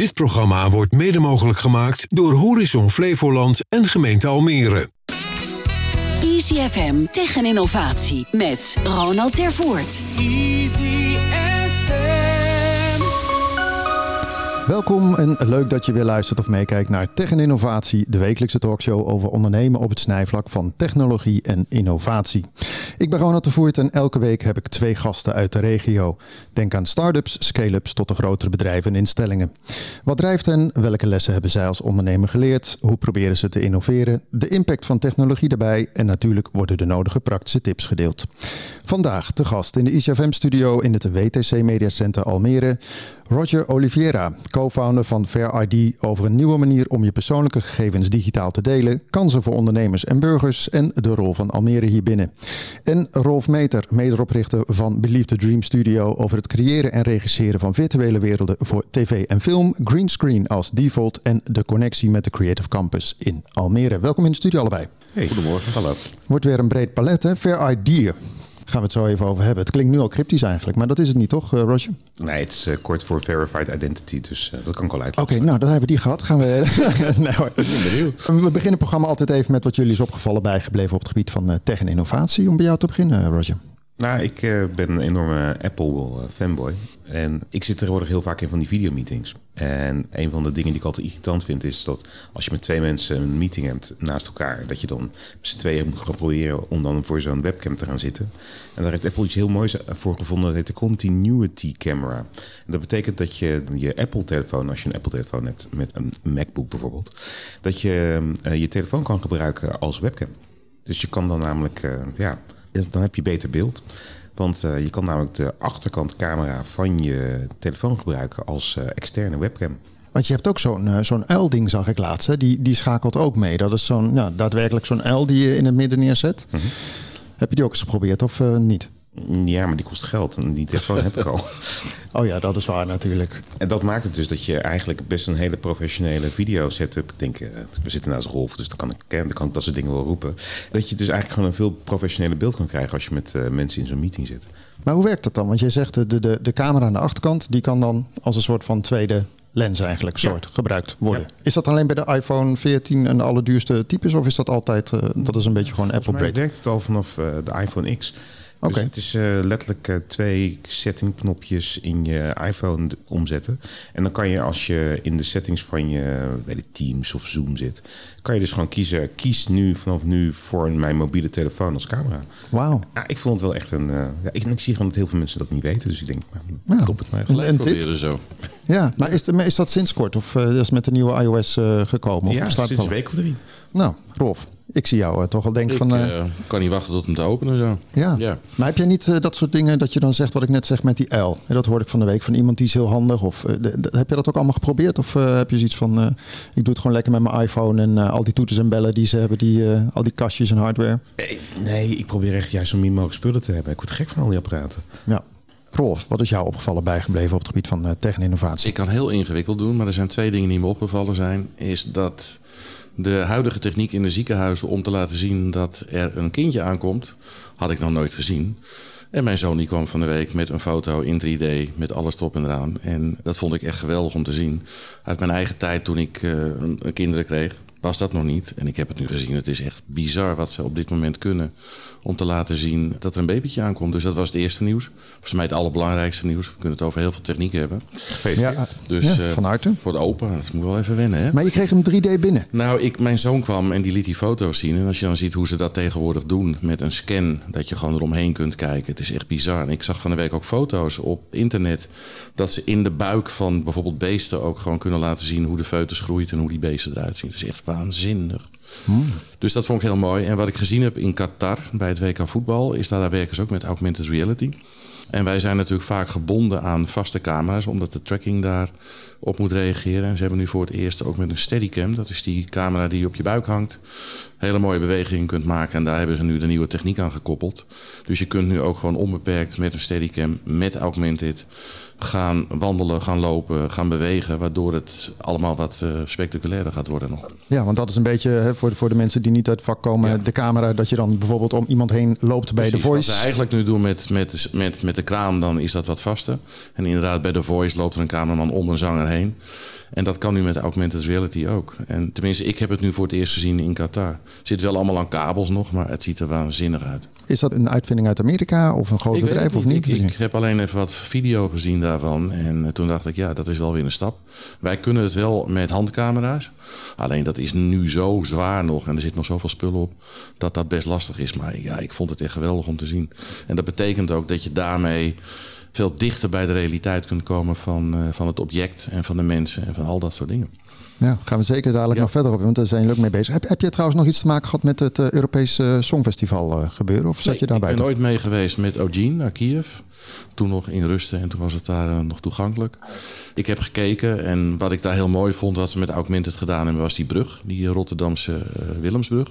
Dit programma wordt mede mogelijk gemaakt door Horizon Flevoland en gemeente Almere. Easy FM tegen innovatie met Ronald Ter Voort. Easy FM. Welkom en leuk dat je weer luistert of meekijkt naar Tech en Innovatie, de wekelijkse talkshow over ondernemen op het snijvlak van technologie en innovatie. Ik ben Ronald de Voert en elke week heb ik 2 gasten uit de regio. Denk aan start-ups, scale-ups tot de grotere bedrijven en instellingen. Wat drijft hen? Welke lessen hebben zij als ondernemer geleerd? Hoe proberen ze te innoveren? De impact van technologie daarbij en natuurlijk worden de nodige praktische tips gedeeld. Vandaag te gast in de ICFM-studio in het WTC Media Center Almere, Roger Oliveira, co-founder van Fair ID, over een nieuwe manier om je persoonlijke gegevens digitaal te delen, kansen voor ondernemers en burgers en de rol van Almere hierbinnen. En Roel Meeter, medeoprichter van Believe the Dream Studio, over het creëren en regisseren van virtuele werelden voor tv en film, greenscreen als default en de connectie met de Creative Campus in Almere. Welkom in de studio allebei. Hey. Goedemorgen. Hallo. Wordt weer een breed palet, hè? Fair ID. Gaan we het zo even over hebben. Het klinkt nu al cryptisch eigenlijk, maar dat is het niet, toch, Roger? Nee, het is kort voor Verified Identity, dus dat kan ik al uitleggen. Oké, nou, dan hebben we die gehad. Gaan we... nee, hoor. We beginnen het programma altijd even met wat jullie is opgevallen, bijgebleven op het gebied van tech en innovatie. Om bij jou te beginnen, Roger. Nou, ik ben een enorme Apple fanboy. En ik zit tegenwoordig heel vaak in van die videomeetings. En een van de dingen die ik altijd irritant vind is dat als je met 2 mensen een meeting hebt naast elkaar, dat je dan met z'n 2 moet gaan proberen om dan voor zo'n webcam te gaan zitten. En daar heeft Apple iets heel moois voor gevonden. Dat heet de Continuity Camera. En dat betekent dat je Apple-telefoon, als je een Apple-telefoon hebt met een MacBook bijvoorbeeld, dat je telefoon kan gebruiken als webcam. Dus je kan dan namelijk, dan heb je beter beeld. Want je kan namelijk de achterkantcamera van je telefoon gebruiken als externe webcam. Want je hebt ook zo'n uilding, zag ik laatst. Hè? Die schakelt ook mee. Dat is daadwerkelijk zo'n uil die je in het midden neerzet. Mm-hmm. Heb je die ook eens geprobeerd of niet? Ja, maar die kost geld en die telefoon heb ik al. Oh ja, dat is waar natuurlijk. En dat maakt het dus dat je eigenlijk best een hele professionele video-setup... Ik denk, we zitten naast Rolf, dus dan kan ik dat soort dingen wel roepen. Dat je dus eigenlijk gewoon een veel professioneler beeld kan krijgen als je met mensen in zo'n meeting zit. Maar hoe werkt dat dan? Want jij zegt de camera aan de achterkant, die kan dan als een soort van tweede lens eigenlijk gebruikt worden. Ja. Is dat alleen bij de iPhone 14 en de allerduurste types? Of is dat altijd, dat is een beetje gewoon Apple breed? Werkt het al vanaf de iPhone X... Dus okay. Het is letterlijk 2 settingknopjes in je iPhone omzetten. En dan kan je, als je in de settings van je Teams of Zoom zit, kan je dus gewoon kiezen. Kies nu vanaf nu voor mijn mobiele telefoon als camera. Wauw. Ja, ik vond het wel echt een... ik zie gewoon dat heel veel mensen dat niet weten. Dus ik denk, Op het mij gelijk proberen zo. Ja, maar is dat sinds kort? Of is met de nieuwe iOS gekomen? Of ja, sinds een week of 3. Nou, Rolf. Ik zie jou toch al denken van... Ik kan niet wachten tot hem te openen. Zo. Ja. Ja, maar heb jij niet dat soort dingen dat je dan zegt wat ik net zeg met die L? Dat hoorde ik van de week van iemand die is heel handig. Of heb je dat ook allemaal geprobeerd? Of heb je zoiets van, ik doe het gewoon lekker met mijn iPhone... en al die toeters en bellen die ze hebben, al die kastjes en hardware? Nee, ik probeer echt juist zo min mogelijk spullen te hebben. Ik word gek van al die apparaten. Ja. Rolf, wat is jou opgevallen bijgebleven op het gebied van tech en innovatie? Ik kan heel ingewikkeld doen, maar er zijn 2 dingen die me opgevallen zijn. Is dat... de huidige techniek in de ziekenhuizen om te laten zien dat er een kindje aankomt, had ik nog nooit gezien. En mijn zoon die kwam van de week met een foto in 3D met alles erop en eraan. En dat vond ik echt geweldig om te zien. Uit mijn eigen tijd toen ik kinderen kreeg, was dat nog niet. En ik heb het nu gezien. Het is echt bizar wat ze op dit moment kunnen om te laten zien dat er een babytje aankomt. Dus dat was het eerste nieuws. Volgens mij het allerbelangrijkste nieuws. We kunnen het over heel veel techniek hebben. Ja, dus, van harte. Voor de opa, dat moet wel even wennen. Hè? Maar je kreeg hem 3D binnen? Nou, mijn zoon kwam en die liet die foto's zien. En als je dan ziet hoe ze dat tegenwoordig doen met een scan, dat je gewoon eromheen kunt kijken. Het is echt bizar. En ik zag van de week ook foto's op internet dat ze in de buik van bijvoorbeeld beesten ook gewoon kunnen laten zien hoe de foetus groeit en hoe die beesten eruit zien. Het is echt waanzinnig. Dus dat vond ik heel mooi. En wat ik gezien heb in Qatar bij het WK voetbal, is daar werken ze ook met augmented reality. En wij zijn natuurlijk vaak gebonden aan vaste camera's, omdat de tracking daar op moet reageren. En ze hebben nu voor het eerst ook met een steadicam, dat is die camera die op je buik hangt, hele mooie bewegingen kunt maken. En daar hebben ze nu de nieuwe techniek aan gekoppeld. Dus je kunt nu ook gewoon onbeperkt met een steadicam, met augmented, gaan wandelen, gaan lopen, gaan bewegen, waardoor het allemaal wat spectaculairder gaat worden nog. Ja, want dat is een beetje voor de mensen die niet uit het vak komen, de camera, dat je dan bijvoorbeeld om iemand heen loopt bij The Voice. Wat we eigenlijk nu doen met de kraan, dan is dat wat vaster. En inderdaad, bij The Voice loopt er een cameraman om een zanger heen. En dat kan nu met augmented reality ook. En tenminste, ik heb het nu voor het eerst gezien in Qatar. Zit wel allemaal aan kabels nog, maar het ziet er waanzinnig uit. Is dat een uitvinding uit Amerika of een groot bedrijf of niet? Ik heb alleen even wat video gezien daarvan. En toen dacht ik, ja, dat is wel weer een stap. Wij kunnen het wel met handcamera's. Alleen dat is nu zo zwaar nog. En er zit nog zoveel spullen op dat dat best lastig is. Maar ja, ik vond het echt geweldig om te zien. En dat betekent ook dat je daarmee veel dichter bij de realiteit kunt komen van het object en van de mensen en van al dat soort dingen. Ja, gaan we zeker dadelijk nog verder op, want daar zijn jullie ook mee bezig. Heb je trouwens nog iets te maken gehad met het Europese Songfestival gebeuren? Of zat je daarbij? Ik ben ooit mee geweest met Ogin naar Kiev. Toen nog in rusten en toen was het daar nog toegankelijk. Ik heb gekeken en wat ik daar heel mooi vond, wat ze met Augmented gedaan hebben, was die brug. Die Rotterdamse Willemsbrug.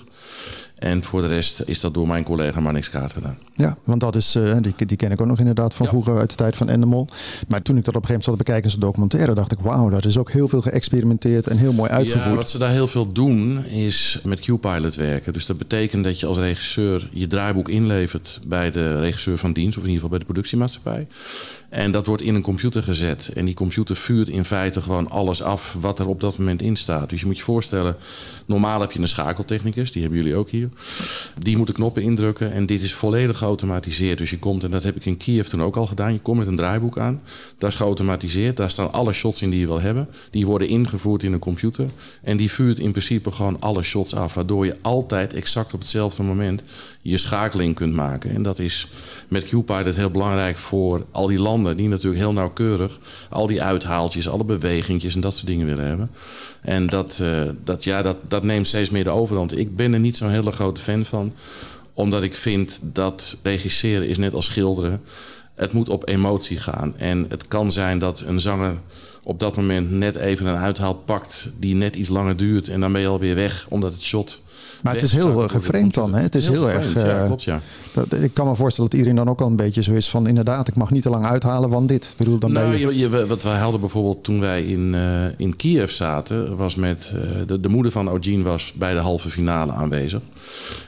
En voor de rest is dat door mijn collega Marnix Kaart gedaan. Ja, want dat is, die ken ik ook nog inderdaad van vroeger uit de tijd van Endemol. Maar toen ik dat op een gegeven moment zat te bekijken in zo'n documentaire, dacht ik, wauw, dat is ook heel veel geëxperimenteerd en heel mooi uitgevoerd. Ja, wat ze daar heel veel doen is met Q-Pilot werken. Dus dat betekent dat je als regisseur je draaiboek inlevert bij de regisseur van dienst, of in ieder geval bij de productiemaatschappij. En dat wordt in een computer gezet. En die computer vuurt in feite gewoon alles af wat er op dat moment in staat. Dus je moet je voorstellen, normaal heb je een schakeltechnicus, die hebben jullie ook hier. Die moeten knoppen indrukken en dit is volledig geautomatiseerd. Dus je komt, en dat heb ik in Kiev toen ook al gedaan, je komt met een draaiboek aan. Dat is geautomatiseerd, daar staan alle shots in die je wil hebben. Die worden ingevoerd in een computer en die vuurt in principe gewoon alle shots af. Waardoor je altijd exact op hetzelfde moment je schakeling kunt maken. En dat is met Q-Pilot heel belangrijk voor al die landen die natuurlijk heel nauwkeurig al die uithaaltjes, alle bewegingjes en dat soort dingen willen hebben. En dat neemt steeds meer de overhand. Ik ben er niet zo'n hele grote fan van, omdat ik vind dat regisseren is net als schilderen. Het moet op emotie gaan. En het kan zijn dat een zanger op dat moment net even een uithaal pakt die net iets langer duurt en dan ben je alweer weg, omdat het shot... Maar het is heel geframed dan. Hè? Het is heel erg. Ja, klopt, ja. Ik kan me voorstellen dat iedereen dan ook al een beetje zo is van inderdaad, ik mag niet te lang uithalen, want dit. Ik bedoel, dan wat wij hadden bijvoorbeeld toen wij in Kiev zaten, was met de moeder van Ogin was bij de halve finale aanwezig.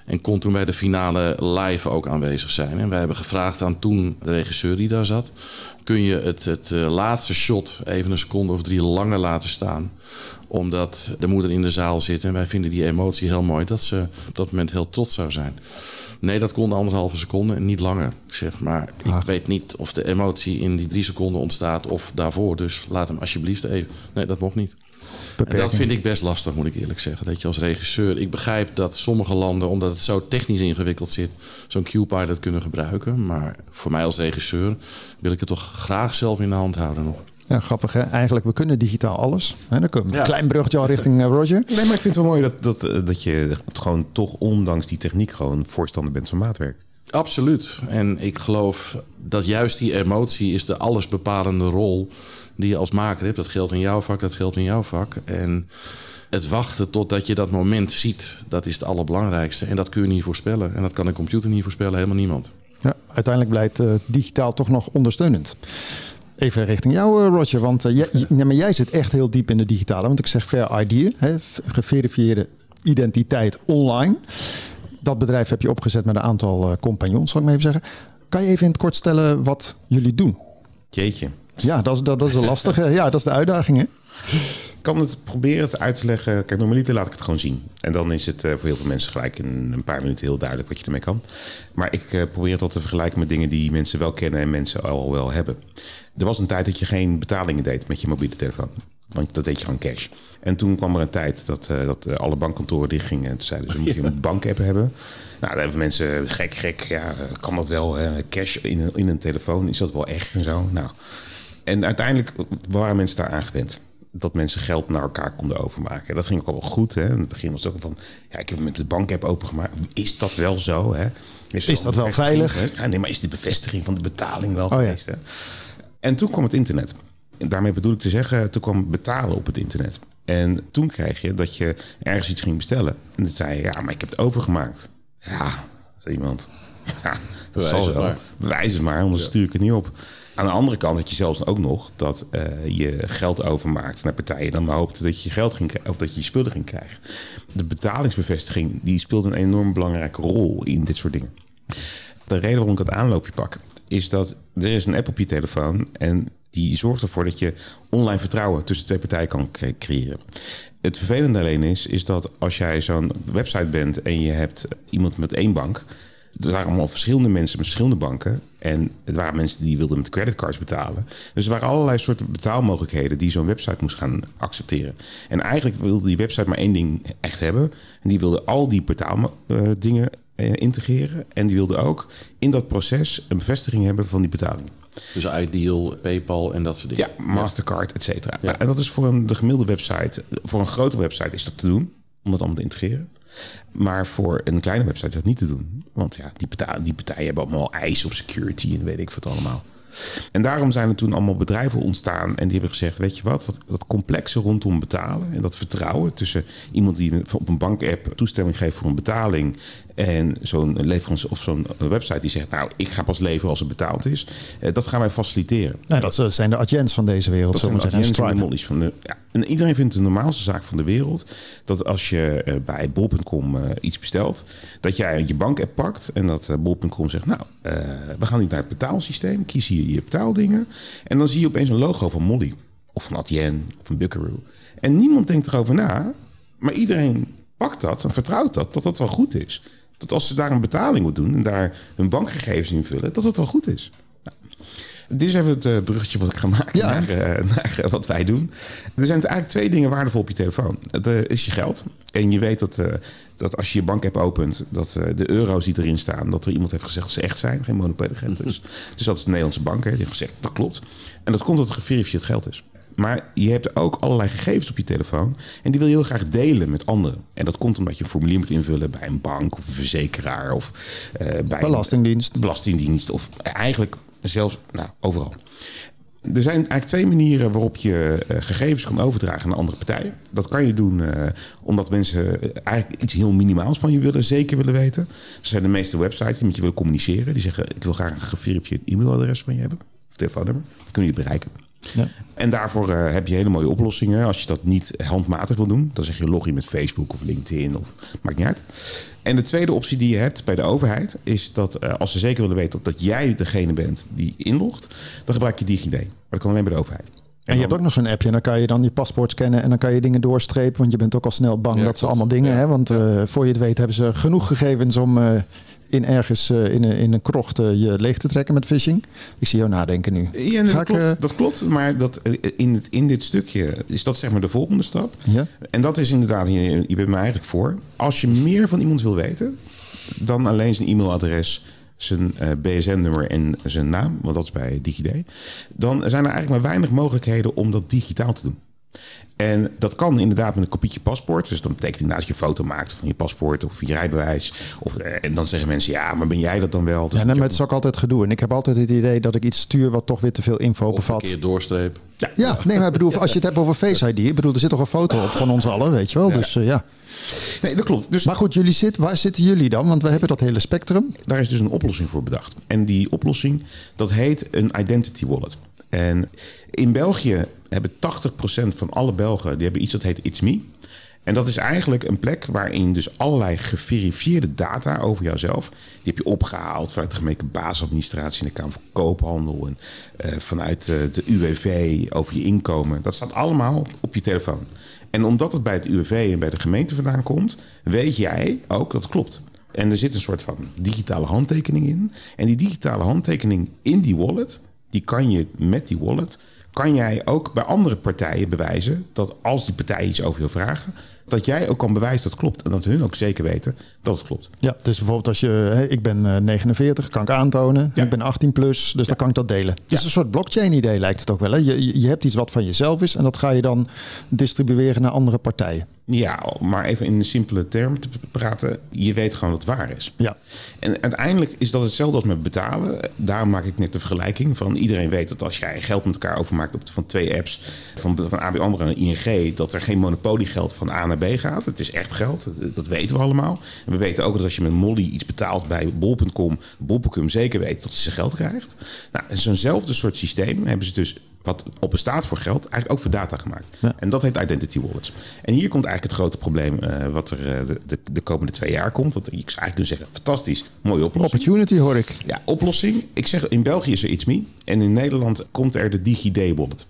En kon toen bij de finale live ook aanwezig zijn. En wij hebben gevraagd aan toen de regisseur die daar zat, kun je het laatste shot even een seconde of 3 langer laten staan, omdat de moeder in de zaal zit en wij vinden die emotie heel mooi, dat ze op dat moment heel trots zou zijn. Nee, dat kon 1,5 seconde en niet langer. Zeg maar, ik weet niet of de emotie in die 3 seconden ontstaat of daarvoor, dus laat hem alsjeblieft even. Nee, dat mocht niet. En dat vind ik best lastig, moet ik eerlijk zeggen. Dat je als regisseur, ik begrijp dat sommige landen, omdat het zo technisch ingewikkeld zit, zo'n Q-Pilot kunnen gebruiken. Maar voor mij als regisseur wil ik het toch graag zelf in de hand houden nog. Ja, grappig hè. Eigenlijk, we kunnen digitaal alles. He, dan kunnen we een klein bruggetje al richting Roger. Nee, maar ik vind het wel mooi dat je gewoon toch ondanks die techniek gewoon voorstander bent van maatwerk. Absoluut. En ik geloof dat juist die emotie is de allesbepalende rol die je als maker hebt. Dat geldt in jouw vak, dat geldt in jouw vak. En het wachten totdat je dat moment ziet, dat is het allerbelangrijkste. En dat kun je niet voorspellen. En dat kan een computer niet voorspellen, helemaal niemand. Ja, uiteindelijk blijft digitaal toch nog ondersteunend. Even richting jou, Roger, want jij zit echt heel diep in de digitale. Want ik zeg Fair ID, geverifieerde identiteit online. Dat bedrijf heb je opgezet met een aantal compagnons, zal ik maar even zeggen. Kan je even in het kort stellen wat jullie doen? Jeetje. Ja, dat is een lastige. Ja, dat is de uitdaging, hè? Ik kan het proberen uit te leggen. Kijk, normaliter laat ik het gewoon zien. En dan is het voor heel veel mensen gelijk in een paar minuten heel duidelijk wat je ermee kan. Maar ik probeer het al te vergelijken met dingen die mensen wel kennen en mensen al wel hebben. Er was een tijd dat je geen betalingen deed met je mobiele telefoon. Want dat deed je gewoon cash. En toen kwam er een tijd dat alle bankkantoren dichtgingen. En toen zeiden ze, moet je een bankapp hebben? Nou, daar hebben mensen, gek, ja, kan dat wel? Cash in een telefoon, is dat wel echt en zo? Nou, en uiteindelijk waren mensen daar aan gewend. Dat mensen geld naar elkaar konden overmaken. Dat ging ook al wel goed. Hè? In het begin was het ook van, ja, ik heb met de bankapp opengemaakt. Is dat wel zo? Hè? Is dat wel veilig? Ja, nee, maar is de bevestiging van de betaling wel geweest? Ja. Hè? En toen kwam het internet. En daarmee bedoel ik te zeggen, toen kwam betalen op het internet. En toen kreeg je dat je ergens iets ging bestellen. En dan zei je, ja, maar ik heb het overgemaakt. Ja, zei iemand. Ja, dat zal wel. Bewijs het maar, anders stuur ik het niet op. Aan de andere kant had je zelfs ook nog dat je geld overmaakt naar partijen. Dan maar hoopte dat je geld ging krijgen of dat je je spullen ging krijgen. De betalingsbevestiging die speelde een enorm belangrijke rol in dit soort dingen. De reden waarom ik dat aanloopje pak is dat er is een app op je telefoon en Die zorgt ervoor dat je online vertrouwen tussen twee partijen kan creëren. Het vervelende alleen is dat als jij zo'n website bent en je hebt iemand met één bank... Er waren allemaal verschillende mensen met verschillende banken. En het waren mensen die wilden met creditcards betalen. Dus er waren allerlei soorten betaalmogelijkheden die zo'n website moest gaan accepteren. En eigenlijk wilde die website maar één ding echt hebben. En die wilde al die betaaldingen integreren. En die wilde ook in dat proces een bevestiging hebben van die betaling. Dus iDeal, PayPal en dat soort dingen. Ja, Mastercard, et cetera. Ja. En dat is voor de gemiddelde website, voor een grote website is dat te doen. Om dat allemaal te integreren. Maar voor een kleine website is dat niet te doen. Want ja, die partijen hebben allemaal eisen op security en weet ik wat allemaal. En daarom zijn er toen allemaal bedrijven ontstaan. En die hebben gezegd, weet je wat, dat complexe rondom betalen... en dat vertrouwen tussen iemand die op een bankapp toestemming geeft voor een betaling... en zo'n leverans of zo'n website die zegt... nou, ik ga pas leveren als het betaald is. Dat gaan wij faciliteren. Nou, dat zijn de agents van deze wereld. Dat zijn de agents en de mollies van de... Ja. En iedereen vindt het de normaalste zaak van de wereld... dat als je bij bol.com iets bestelt... dat jij je bank-app pakt en dat bol.com zegt... nou, we gaan nu naar het betaalsysteem. Kies hier je betaaldingen. En dan zie je opeens een logo van Mollie. Of van Adyen of van Buckaroo. En niemand denkt erover na. Maar iedereen pakt dat en vertrouwt dat wel goed is. Dat als ze daar een betaling op doen... en daar hun bankgegevens invullen, dat wel goed is. Nou. Dit is even het bruggetje wat ik ga maken naar wat wij doen. Er zijn eigenlijk twee dingen waardevol op je telefoon. Dat is je geld. En je weet dat als je je bank-app opent... dat de euro's die erin staan... dat er iemand heeft gezegd dat ze echt zijn. Geen monopoliegeld dus. Dus dat is de Nederlandse bank. Hè. Die heeft gezegd, dat klopt. En dat komt dat het geverifieerd geld is. Maar je hebt ook allerlei gegevens op je telefoon. En die wil je heel graag delen met anderen. En dat komt omdat je een formulier moet invullen bij een bank... of een verzekeraar of bij Belastingdienst. Of eigenlijk... Zelfs, overal. Er zijn eigenlijk twee manieren waarop je gegevens kan overdragen aan andere partijen. Dat kan je doen omdat mensen eigenlijk iets heel minimaals van je willen, zeker willen weten. Er zijn de meeste websites die met je willen communiceren. Die zeggen, ik wil graag een geverifieerd e-mailadres van je hebben. Of telefoonnummer. Dat kun je bereiken. Ja. En daarvoor heb je hele mooie oplossingen. Als je dat niet handmatig wil doen, dan zeg je log in met Facebook of LinkedIn. Of maakt niet uit. En de tweede optie die je hebt bij de overheid is dat als ze zeker willen weten dat jij degene bent die inlogt, dan gebruik je DigiD. Maar dat kan alleen bij de overheid. En je hebt ook nog zo'n appje en dan kan je dan je paspoort scannen en dan kan je dingen doorstrepen. Want je bent ook al snel bang dat ze allemaal dingen... Hè, want voor je het weet hebben ze genoeg gegevens om in een krocht je leeg te trekken met phishing. Ik zie jou nadenken nu. Ja, dat klopt. Maar in dit stukje is dat zeg maar de volgende stap. Ja? En dat is inderdaad, je bent me eigenlijk voor. Als je meer van iemand wil weten dan alleen zijn e-mailadres... zijn BSN-nummer en zijn naam, want dat is bij DigiD... dan zijn er eigenlijk maar weinig mogelijkheden om dat digitaal te doen. En dat kan inderdaad met een kopietje paspoort. Dus dat betekent inderdaad dat je een foto maakt van je paspoort of je rijbewijs. En dan zeggen mensen, ja, maar ben jij dat dan wel? Dus ja, maar het is ook altijd gedoe. En ik heb altijd het idee dat ik iets stuur wat toch weer te veel info bevat. Een keer doorstreep. Ja, nee, maar ik bedoel, als je het hebt over Face ID... ik bedoel, er zit toch een foto op van ons allen, weet je wel? Ja. Dus ja. Nee, dat klopt. Dus, maar goed, waar zitten jullie dan? Want we hebben dat hele spectrum. Daar is dus een oplossing voor bedacht. En die oplossing, dat heet een identity wallet. En in België hebben 80% van alle Belgen... die hebben iets dat heet It's Me. En dat is eigenlijk een plek waarin dus allerlei geverifieerde data over jouzelf... die heb je opgehaald vanuit de gemeentelijke basisadministratie... en de Kamer van Koophandel en vanuit de UWV over je inkomen. Dat staat allemaal op je telefoon. En omdat het bij het UWV en bij de gemeente vandaan komt... weet jij ook dat het klopt. En er zit een soort van digitale handtekening in. En die digitale handtekening in die wallet... die kan je met die wallet... kan jij ook bij andere partijen bewijzen... dat als die partijen iets over jou vragen... dat jij ook kan bewijzen dat het klopt. En dat hun ook zeker weten dat het klopt. Ja, dus bijvoorbeeld als ik ben 49, kan ik aantonen. Ja. Ik ben 18 plus, dus dan kan ik dat delen. Het is een soort blockchain idee lijkt het ook wel. Hè? Je hebt iets wat van jezelf is... en dat ga je dan distribueren naar andere partijen. Ja, maar even in een simpele term te praten. Je weet gewoon wat waar is. Ja. En uiteindelijk is dat hetzelfde als met betalen. Daarom maak ik net de vergelijking van... iedereen weet dat als jij geld met elkaar overmaakt... van twee apps, van ABN AMRO en ING... dat er geen monopoliegeld van A naar B gaat. Het is echt geld, dat weten we allemaal. En we weten ook dat als je met Mollie iets betaalt bij bol.com... zeker weet dat ze geld krijgt. Nou, zo'nzelfde soort systeem hebben ze dus... wat op bestaat voor geld, eigenlijk ook voor data gemaakt. Ja. En dat heet identity wallets. En hier komt eigenlijk het grote probleem wat er de komende 2 jaar komt. Want je zou eigenlijk kunnen zeggen, fantastisch, mooie oplossing. Opportunity hoor ik. Ja, oplossing. Ik zeg, in België is er It's Me. En in Nederland komt er de DigiD wallet.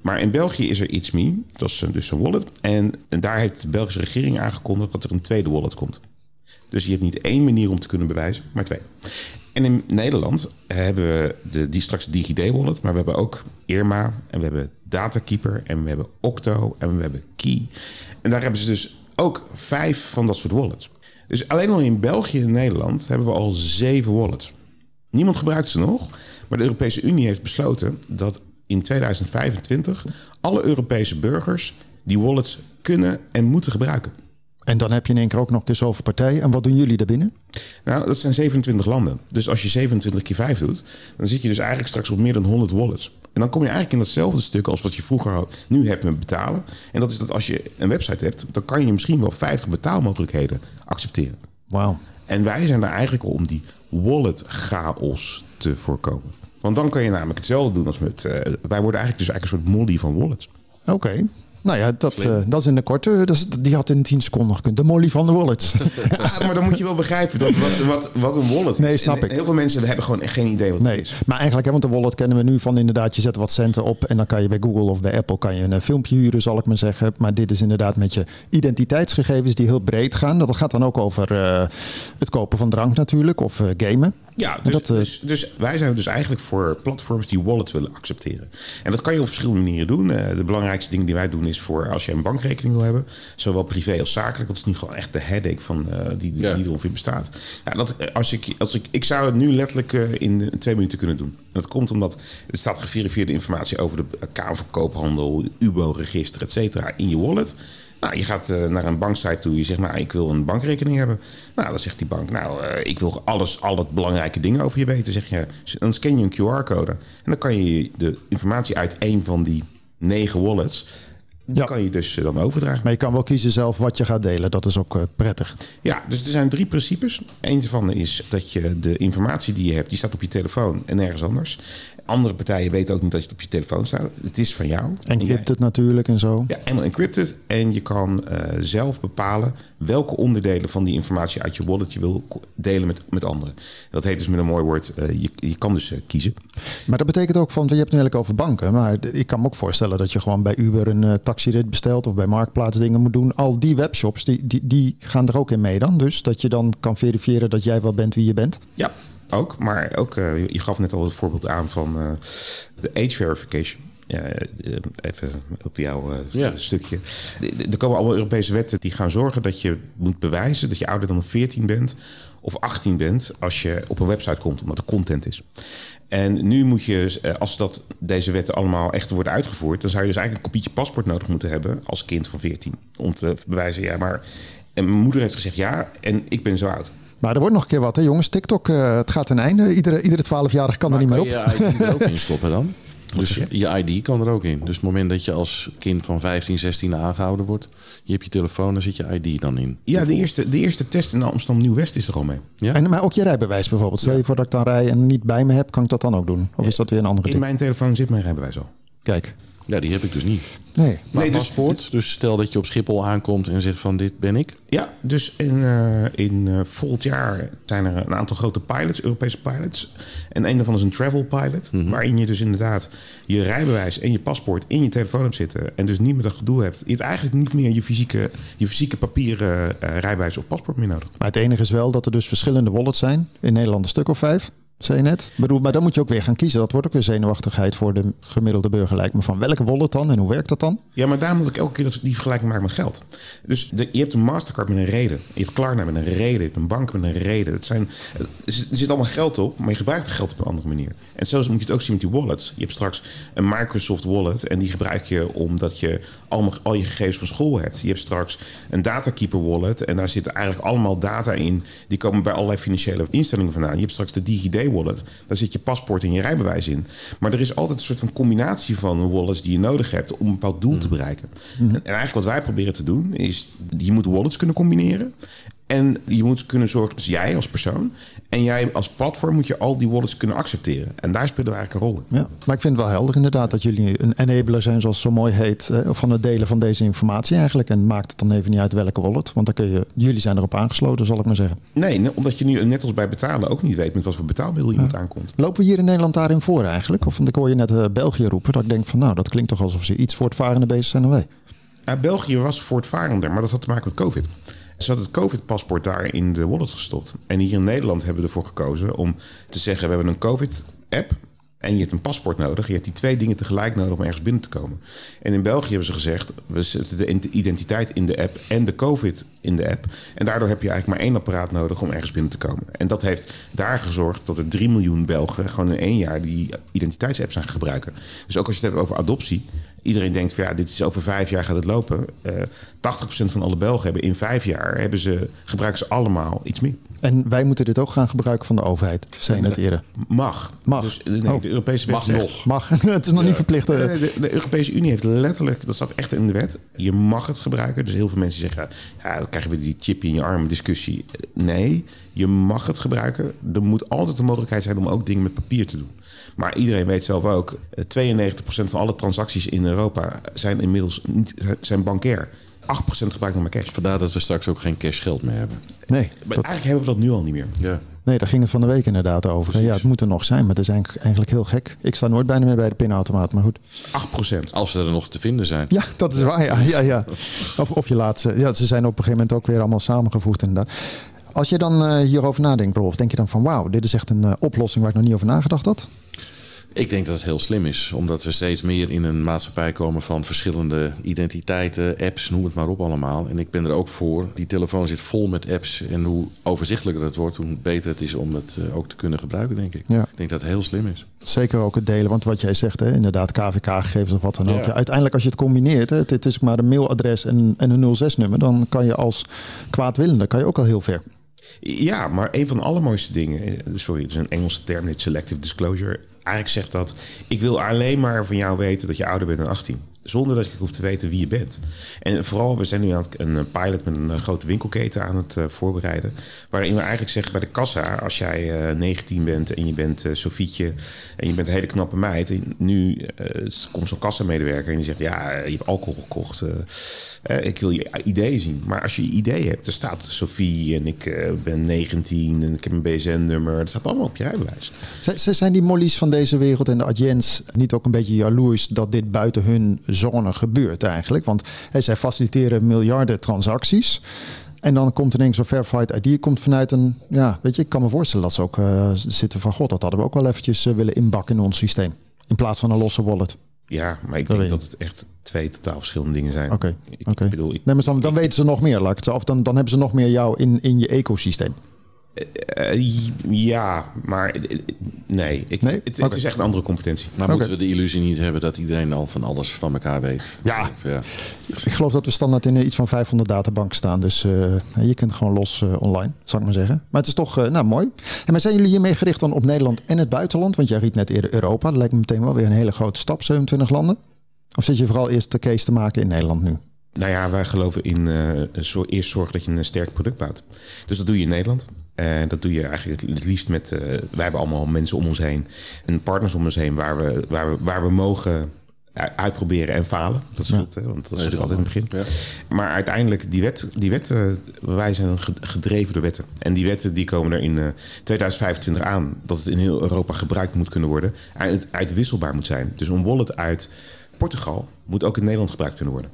Maar in België is er It's Me, dat is dus een wallet. En daar heeft de Belgische regering aangekondigd dat er een tweede wallet komt. Dus je hebt niet één manier om te kunnen bewijzen, maar 2. En in Nederland hebben we straks de DigiD-wallet, maar we hebben ook Irma en we hebben Datakeeper en we hebben Octo en we hebben Key. En daar hebben ze dus ook 5 van dat soort wallets. Dus alleen al in België en Nederland hebben we al 7 wallets. Niemand gebruikt ze nog, maar de Europese Unie heeft besloten dat in 2025 alle Europese burgers die wallets kunnen en moeten gebruiken. En dan heb je in één keer ook nog eens over partijen. En wat doen jullie daarbinnen? Nou, dat zijn 27 landen. Dus als je 27 keer 5 doet, dan zit je dus eigenlijk straks op meer dan 100 wallets. En dan kom je eigenlijk in datzelfde stuk als wat je vroeger nu hebt met betalen. En dat is dat als je een website hebt, dan kan je misschien wel 50 betaalmogelijkheden accepteren. Wauw. En wij zijn er eigenlijk om die wallet chaos te voorkomen. Want dan kan je namelijk hetzelfde doen als met... wij worden eigenlijk dus eigenlijk een soort Mollie van wallets. Oké. Okay. Nou ja, dat is in de korte. Die had in 10 seconden gekund. De Mollie van de wallet. Ja, maar dan moet je wel begrijpen wat een wallet is. Nee, snap ik. Heel veel mensen hebben gewoon echt geen idee wat het is. Maar eigenlijk, want de wallet kennen we nu van inderdaad, je zet wat centen op en dan kan je bij Google of bij Apple kan je een filmpje huren, zal ik maar zeggen. Maar dit is inderdaad met je identiteitsgegevens die heel breed gaan. Dat gaat dan ook over het kopen van drank natuurlijk of gamen. Ja, dus wij zijn dus eigenlijk voor platforms die wallets willen accepteren. En dat kan je op verschillende manieren doen. De belangrijkste dingen die wij doen is voor als je een bankrekening wil hebben. Zowel privé als zakelijk. Dat is nu gewoon echt de headache van die er ongeveer bestaat. Ja, ik zou het nu letterlijk in 2 minuten kunnen doen. En dat komt omdat er staat geverifieerde informatie over de Kamer van Koophandel, UBO-register, et cetera, in je wallet. Nou, je gaat naar een banksite toe. Je zegt, nou, ik wil een bankrekening hebben. Nou, dan zegt die bank, nou, ik wil al dat belangrijke dingen over je weten. Zeg je, dan scan je een QR-code. En dan kan je de informatie uit een van die 9 wallets... Ja. Kan je dus dan overdragen. Maar je kan wel kiezen zelf wat je gaat delen. Dat is ook prettig. Ja, dus er zijn 3 principes. Eén daarvan is dat je de informatie die je hebt, die staat op je telefoon en nergens anders. Andere partijen weten ook niet dat je op je telefoon staat. Het is van jou. Encrypted natuurlijk en zo. Ja, helemaal encrypted. En je kan zelf bepalen welke onderdelen van die informatie uit je wallet je wil delen met anderen. Dat heet dus met een mooi woord, je kan dus kiezen. Maar dat betekent ook van, je hebt het eigenlijk over banken. Maar ik kan me ook voorstellen dat je gewoon bij Uber een taxirit bestelt of bij Marktplaats dingen moet doen. Al die webshops, die gaan er ook in mee dan. Dus dat je dan kan verifiëren dat jij wel bent wie je bent. Ja. Ook, maar ook, je gaf net al het voorbeeld aan van de age verification. Even op jouw stukje. Er komen allemaal Europese wetten die gaan zorgen dat je moet bewijzen dat je ouder dan 14 bent of 18 bent als je op een website komt, omdat er content is. En nu moet je, als deze wetten allemaal echt worden uitgevoerd, dan zou je dus eigenlijk een kopietje paspoort nodig moeten hebben als kind van 14. Om te bewijzen, ja, maar mijn moeder heeft gezegd ja en ik ben zo oud. Maar er wordt nog een keer wat, hè jongens. TikTok, het gaat ten einde. Iedere 12-jarige kan er niet meer op. Maar kan je ID er ook in stoppen dan? Dus je ID kan er ook in. Dus het moment dat je als kind van 15, 16 aangehouden wordt, je hebt je telefoon, dan zit je ID dan in. Ja, de eerste test in Amsterdam Nieuw-West is er al mee. Ja? Maar ook je rijbewijs bijvoorbeeld. Stel je voor dat ik dan rij en niet bij me heb, kan ik dat dan ook doen? Of is dat weer een andere ding? In mijn telefoon zit mijn rijbewijs al. Kijk. Ja, die heb ik dus niet. Nee. Maar nee, paspoort, dus stel dat je op Schiphol aankomt en zegt van dit ben ik. Ja, dus in volgend jaar zijn er een aantal grote pilots, Europese pilots. En een daarvan is een travel pilot, waarin je dus inderdaad je rijbewijs en je paspoort in je telefoon hebt zitten. En dus niet meer dat gedoe hebt. Je hebt eigenlijk niet meer je fysieke papieren rijbewijs of paspoort meer nodig. Maar het enige is wel dat er dus verschillende wallets zijn. In Nederland een stuk of 5. Zei je net? Maar dan moet je ook weer gaan kiezen. Dat wordt ook weer zenuwachtigheid voor de gemiddelde burger, lijkt me. Van welke wallet dan en hoe werkt dat dan? Ja, maar daar moet ik elke keer die vergelijking maken met geld. Dus je hebt een Mastercard met een reden. Je hebt Klarna met een reden. Je hebt een bank met een reden. Er zit allemaal geld op, maar je gebruikt het geld op een andere manier. En zo moet je het ook zien met die wallets. Je hebt straks een Microsoft wallet en die gebruik je omdat je al je gegevens van school hebt. Je hebt straks een Datakeeper wallet en daar zitten eigenlijk allemaal data in. Die komen bij allerlei financiële instellingen vandaan. Je hebt straks de DigiD wallet. Daar zit je paspoort en je rijbewijs in. Maar er is altijd een soort van combinatie van wallets die je nodig hebt om een bepaald doel te bereiken. En eigenlijk wat wij proberen te doen is, je moet wallets kunnen combineren. En je moet kunnen zorgen, dus jij als persoon en jij als platform moet je al die wallets kunnen accepteren. En daar speelt er eigenlijk een rol in. Ja, maar ik vind het wel helder inderdaad dat jullie een enabler zijn, zoals het zo mooi heet, van het delen van deze informatie eigenlijk. En maakt het dan even niet uit welke wallet, want dan kun je, jullie zijn erop aangesloten, zal ik maar zeggen. Nee, omdat je nu net als bij betalen ook niet weet met wat voor betaalmiddel iemand aankomt. Lopen we hier in Nederland daarin voor eigenlijk? Of, want ik hoor je net België roepen, dat ik denk van nou, dat klinkt toch alsof ze iets voortvarender bezig zijn dan wij. België was voortvarender, maar dat had te maken met COVID. Ze hadden het COVID-paspoort daar in de wallet gestopt. En hier in Nederland hebben we ervoor gekozen om te zeggen, we hebben een COVID-app en je hebt een paspoort nodig. Je hebt die twee dingen tegelijk nodig om ergens binnen te komen. En in België hebben ze gezegd, we zetten de identiteit in de app en de COVID in de app. En daardoor heb je eigenlijk maar één apparaat nodig om ergens binnen te komen. En dat heeft daar gezorgd dat er 3 miljoen Belgen gewoon in 1 jaar die identiteitsapps gaan gebruiken. Dus ook als je het hebt over adoptie. Iedereen denkt van ja, dit is over 5 jaar gaat het lopen. 80% van alle Belgen hebben in 5 jaar gebruiken ze allemaal iets meer. En wij moeten dit ook gaan gebruiken van de overheid, zei je net eerder. Mag. Dus, de Europese wet mag. Het is nog niet verplicht. De Europese Unie heeft letterlijk, dat staat echt in de wet, je mag het gebruiken. Dus heel veel mensen zeggen, ja, dan krijg je weer die chip in je arm discussie. Nee, je mag het gebruiken. Er moet altijd de mogelijkheid zijn om ook dingen met papier te doen. Maar iedereen weet zelf ook, 92% van alle transacties in Europa zijn inmiddels zijn bankair. 8% gebruikt nog maar cash. Vandaar dat we straks ook geen cashgeld meer hebben. Nee. Maar eigenlijk hebben we dat nu al niet meer. Ja. Nee, daar ging het van de week inderdaad over. Precies. Ja, het moet er nog zijn, maar dat is eigenlijk heel gek. Ik sta nooit bijna meer bij de pinautomaat, maar goed. 8%. Als ze er nog te vinden zijn. Ja, dat is waar, ja. Of je laat ze. Ja, ze zijn op een gegeven moment ook weer allemaal samengevoegd inderdaad. Als je dan hierover nadenkt, Rolf, denk je dan van wauw, dit is echt een oplossing waar ik nog niet over nagedacht had? Ik denk dat het heel slim is, omdat we steeds meer in een maatschappij komen van verschillende identiteiten, apps, noem het maar op allemaal. En ik ben er ook voor, die telefoon zit vol met apps en hoe overzichtelijker het wordt, hoe beter het is om het ook te kunnen gebruiken, denk ik. Ja. Ik denk dat het heel slim is. Zeker ook het delen, want wat jij zegt, hè, inderdaad KVK-gegevens of wat dan ook. Ja. Uiteindelijk als je het combineert, het is maar een mailadres en een 06-nummer, dan kan je als kwaadwillende kan je ook al heel ver. Ja, maar een van de allermooiste dingen, sorry, het is een Engelse term, dit selective disclosure. Eigenlijk zegt dat, ik wil alleen maar van jou weten dat je ouder bent dan 18. Zonder dat ik hoef te weten wie je bent. En vooral, we zijn nu aan een pilot met een grote winkelketen aan het voorbereiden. Waarin we eigenlijk zeggen bij de kassa, als jij 19 bent en je bent Sofietje en je bent een hele knappe meid. En nu komt zo'n kassamedewerker en die zegt, ja, je hebt alcohol gekocht. Ik wil je ID zien. Maar als je je ID hebt, er staat Sofie en ik ben 19 en ik heb een BSN-nummer. Dat staat allemaal op je rijbewijs. Zijn die mollies van deze wereld en de agents niet ook een beetje jaloers dat dit buiten hun zone gebeurt eigenlijk? Want zij faciliteren miljarden transacties. En dan komt ineens zo'n verified ID komt vanuit een... Ja, weet je, ik kan me voorstellen dat ze ook zitten van... God, dat hadden we ook wel eventjes willen inbakken in ons systeem. In plaats van een losse wallet. Ja, maar ik denk dat het echt 2 totaal verschillende dingen zijn. Oké. Ik bedoel, nee, maar dan weten ze nog meer. Of dan hebben ze nog meer jou in je ecosysteem. Ja, maar nee. Het is echt een andere competentie. Maar moeten we de illusie niet hebben dat iedereen al van alles van elkaar weet? Ja. Ik geloof dat we standaard in iets van 500 databanken staan. Dus je kunt gewoon los online, zou ik maar zeggen. Maar het is toch mooi. En maar zijn jullie hiermee gericht dan op Nederland en het buitenland? Want jij riep net eerder Europa. Dat lijkt me meteen wel weer een hele grote stap, 27 landen. Of zit je vooral eerst de case te maken in Nederland nu? Nou ja, wij geloven in eerst zorgen dat je een sterk product bouwt. Dus dat doe je in Nederland. Dat doe je eigenlijk het liefst met... wij hebben allemaal mensen om ons heen en partners om ons heen waar we mogen uitproberen en falen. Dat is goed, hè? Want dat is natuurlijk altijd in het begin. Ja. Maar uiteindelijk, wij zijn gedreven door wetten. En die wetten die komen er in 2025 aan. Dat het in heel Europa gebruikt moet kunnen worden. Uitwisselbaar moet zijn. Dus een wallet uit Portugal moet ook in Nederland gebruikt kunnen worden.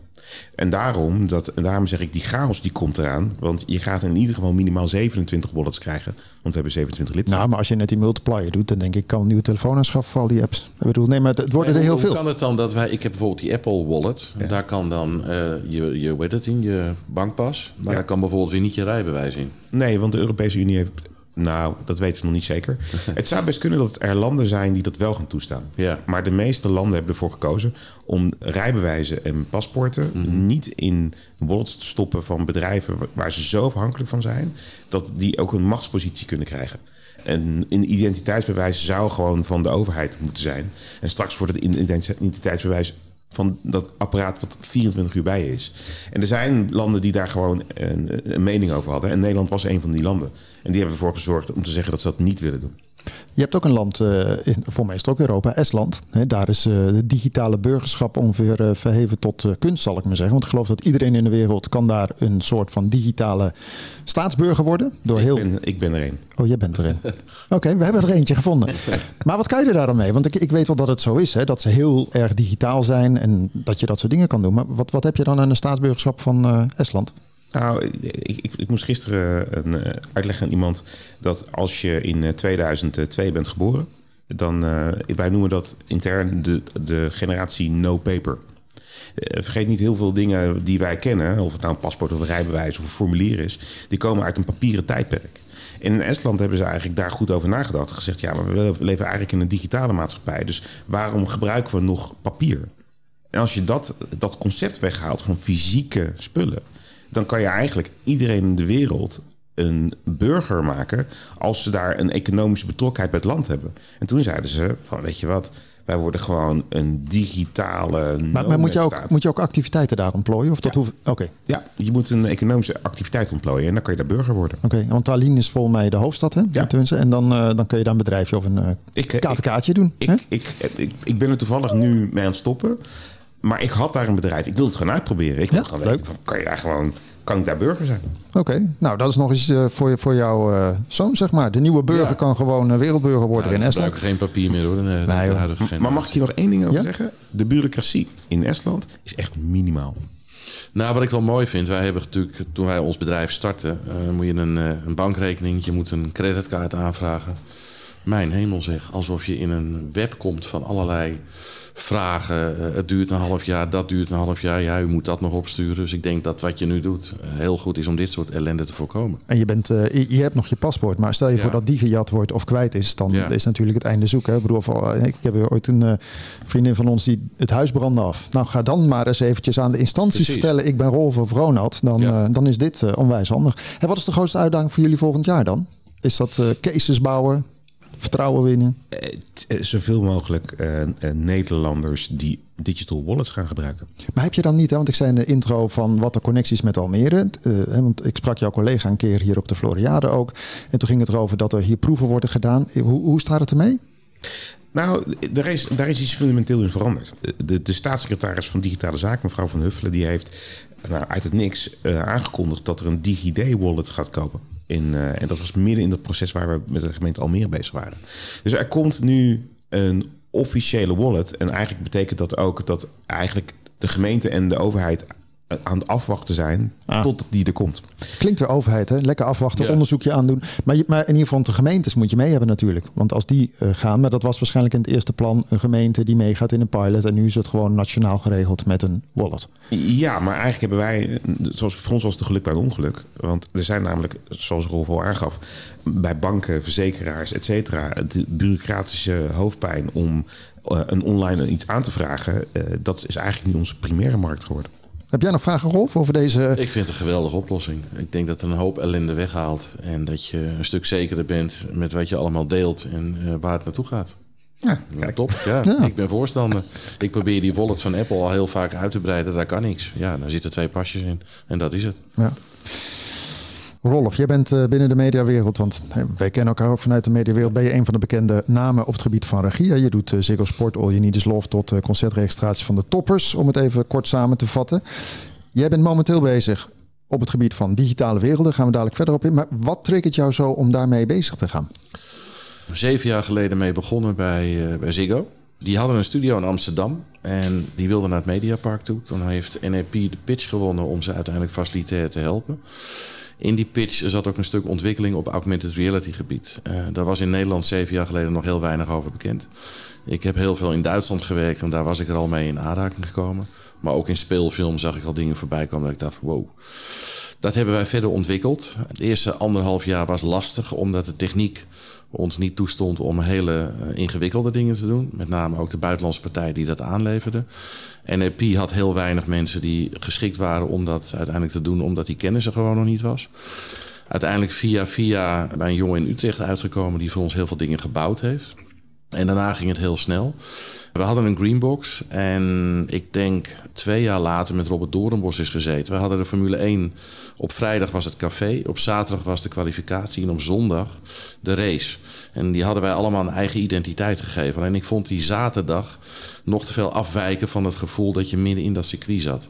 En daarom zeg ik, die chaos die komt eraan. Want je gaat in ieder geval minimaal 27 wallets krijgen. Want we hebben 27 lidstaten. Nou, maar als je net die multiplier doet, dan denk ik, kan een nieuwe telefoon aanschaffen voor al die apps. Ik bedoel, nee, maar het worden er heel veel. Hoe kan het dan dat ik heb bijvoorbeeld die Apple wallet. Ja. Daar kan dan je bankpas. Maar daar kan bijvoorbeeld weer niet je rijbewijs in. Nee, want de Europese Unie heeft... Nou, dat weten we nog niet zeker. Het zou best kunnen dat er landen zijn die dat wel gaan toestaan. Ja. Maar de meeste landen hebben ervoor gekozen om rijbewijzen en paspoorten niet in wallets te stoppen van bedrijven waar ze zo afhankelijk van zijn, dat die ook een machtspositie kunnen krijgen. En een identiteitsbewijs zou gewoon van de overheid moeten zijn. En straks wordt het identiteitsbewijs van dat apparaat wat 24 uur bij is. En er zijn landen die daar gewoon een mening over hadden. En Nederland was een van die landen. En die hebben ervoor gezorgd om te zeggen dat ze dat niet willen doen. Je hebt ook een land, voor mij is het ook Europa, Estland. He, daar is de digitale burgerschap ongeveer verheven tot kunst, zal ik maar zeggen. Want ik geloof dat iedereen in de wereld kan daar een soort van digitale staatsburger worden. Ik ben er een. Oh, jij bent er een. Oké, we hebben er eentje gevonden. Maar wat kan je daar dan mee? Want ik weet wel dat het zo is, hè, dat ze heel erg digitaal zijn en dat je dat soort dingen kan doen. Maar wat heb je dan aan de staatsburgerschap van Estland? Nou, ik moest gisteren uitleggen aan iemand dat als je in 2002 bent geboren, dan wij noemen dat intern de generatie no paper. Vergeet niet, heel veel dingen die wij kennen, of het nou een paspoort of een rijbewijs of een formulier is, die komen uit een papieren tijdperk. En in Estland hebben ze eigenlijk daar goed over nagedacht en gezegd, ja, maar we leven eigenlijk in een digitale maatschappij, dus waarom gebruiken we nog papier? En als je dat concept weghaalt van fysieke spullen, dan kan je eigenlijk iedereen in de wereld een burger maken als ze daar een economische betrokkenheid bij het land hebben. En toen zeiden ze van, weet je wat, wij worden gewoon een digitale... Maar moet je ook activiteiten daar ontplooien? Of dat hoeft. Ja, je moet een economische activiteit ontplooien en dan kan je daar burger worden. Oké, want Tallinn is volgens mij de hoofdstad, hè? Ja. En dan kun je daar een bedrijfje of een KVK'tje doen. Ik ben er toevallig nu mee aan het stoppen. Maar ik had daar een bedrijf. Ik wilde het gewoon uitproberen. Ik wilde gewoon weten van, kan ik daar burger zijn? Oké, nou dat is nog eens voor jouw zoon, zeg maar. De nieuwe burger kan gewoon wereldburger worden in Estland. Ik gebruik geen papier meer hoor. Maar mag ik je nog één ding over zeggen? De bureaucratie in Estland is echt minimaal. Nou, wat ik wel mooi vind, wij hebben natuurlijk, toen wij ons bedrijf starten, moet je een bankrekening, je moet een creditkaart aanvragen. Mijn hemel zeg, alsof je in een web komt van allerlei vragen. Het duurt een half jaar, dat duurt een half jaar. Ja, u moet dat nog opsturen. Dus ik denk dat wat je nu doet heel goed is om dit soort ellende te voorkomen. En je hebt nog je paspoort, maar stel je voor dat die gejat wordt of kwijt is, dan is natuurlijk het einde zoek. Hè? Ik heb ooit een vriendin van ons die het huis brandde af. Nou, ga dan maar eens eventjes aan de instanties vertellen, ik ben Rolf of Ronald. Dan is dit onwijs handig. En wat is de grootste uitdaging voor jullie volgend jaar dan? Is dat cases bouwen? Vertrouwen winnen? Zoveel mogelijk Nederlanders die digital wallets gaan gebruiken. Maar heb je dan niet, hè? Want ik zei in de intro van wat de connecties met Almere. Want ik sprak jouw collega een keer hier op de Floriade ook. En toen ging het erover dat er hier proeven worden gedaan. Hoe staat het ermee? Nou, daar is iets fundamenteel in veranderd. De staatssecretaris van Digitale Zaken, mevrouw Van Huffelen, die heeft uit het niks aangekondigd dat er een DigiD wallet gaat komen. En dat was midden in het proces waar we met de gemeente Almere bezig waren. Dus er komt nu een officiële wallet. En eigenlijk betekent dat ook dat eigenlijk de gemeente en de overheid aan het afwachten zijn tot die er komt. Klinkt weer overheid, hè? Lekker afwachten, onderzoekje aandoen. Maar in ieder geval de gemeentes moet je mee hebben natuurlijk. Want als die gaan, maar dat was waarschijnlijk in het eerste plan een gemeente die meegaat in een pilot. En nu is het gewoon nationaal geregeld met een wallet. Ja, maar eigenlijk hebben wij, zoals voor ons was het geluk bij een ongeluk. Want er zijn namelijk, zoals Rolf al aangaf, bij banken, verzekeraars, et cetera, de bureaucratische hoofdpijn om een online iets aan te vragen. Dat is eigenlijk nu onze primaire markt geworden. Heb jij nog vragen, Rolf, over deze? Ik vind het een geweldige oplossing. Ik denk dat er een hoop ellende weghaalt. En dat je een stuk zekerder bent met wat je allemaal deelt en waar het naartoe gaat. Ja, kijk. Top. Ja. Ja. Ik ben voorstander. Ik probeer die wallet van Apple al heel vaak uit te breiden. Daar kan niks. Ja, daar zitten 2 pasjes in. En dat is het. Ja. Rolf, jij bent binnen de mediawereld, want wij kennen elkaar ook vanuit de mediawereld. Ben je een van de bekende namen op het gebied van regie? Je doet Ziggo Sport, All You Need Is Love tot concertregistratie van de toppers, om het even kort samen te vatten. Jij bent momenteel bezig op het gebied van digitale werelden. Daar gaan we dadelijk verder op in. Maar wat triggert jou zo om daarmee bezig te gaan? 7 jaar geleden mee begonnen bij Ziggo. Die hadden een studio in Amsterdam en die wilden naar het Mediapark toe. Toen heeft NEP de pitch gewonnen om ze uiteindelijk facilitair te helpen. In die pitch zat ook een stuk ontwikkeling op augmented reality gebied. Daar was in Nederland 7 jaar geleden nog heel weinig over bekend. Ik heb heel veel in Duitsland gewerkt en daar was ik er al mee in aanraking gekomen. Maar ook in speelfilm zag ik al dingen voorbij komen dat ik dacht, wow. Dat hebben wij verder ontwikkeld. Het eerste 1,5 jaar was lastig omdat de techniek ons niet toestond om hele ingewikkelde dingen te doen. Met name ook de buitenlandse partij die dat aanleverde. NEP had heel weinig mensen die geschikt waren om dat uiteindelijk te doen, omdat die kennis er gewoon nog niet was. Uiteindelijk via bij een jongen in Utrecht uitgekomen die voor ons heel veel dingen gebouwd heeft. En daarna ging het heel snel. We hadden een greenbox en ik denk 2 jaar later met Robert Doornbos is gezeten. We hadden de Formule 1. Op vrijdag was het café, op zaterdag was de kwalificatie en op zondag de race. En die hadden wij allemaal een eigen identiteit gegeven. Alleen ik vond die zaterdag nog te veel afwijken van het gevoel dat je midden in dat circuit zat.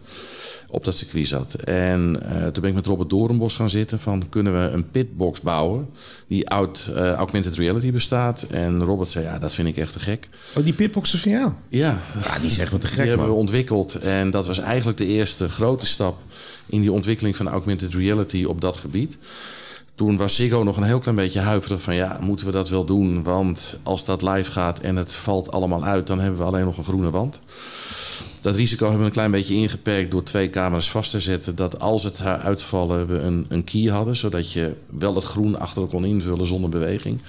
Op dat circuit zat. En toen ben ik met Robert Doornbos gaan zitten van kunnen we een pitbox bouwen die uit augmented reality bestaat. En Robert zei ja, dat vind ik echt te gek. Oh, die pitbox is van jou? Ja. Ja, die is echt wat te gek. Die hebben we ontwikkeld en dat was eigenlijk de eerste grote stap in die ontwikkeling van augmented reality op dat gebied. Toen was Ziggo nog een heel klein beetje huiverig van ja, moeten we dat wel doen? Want als dat live gaat en het valt allemaal uit, dan hebben we alleen nog een groene wand. Dat risico hebben we een klein beetje ingeperkt door 2 camera's vast te zetten. Dat als het uitvallen we een key hadden, zodat je wel het groen achter kon invullen zonder beweging.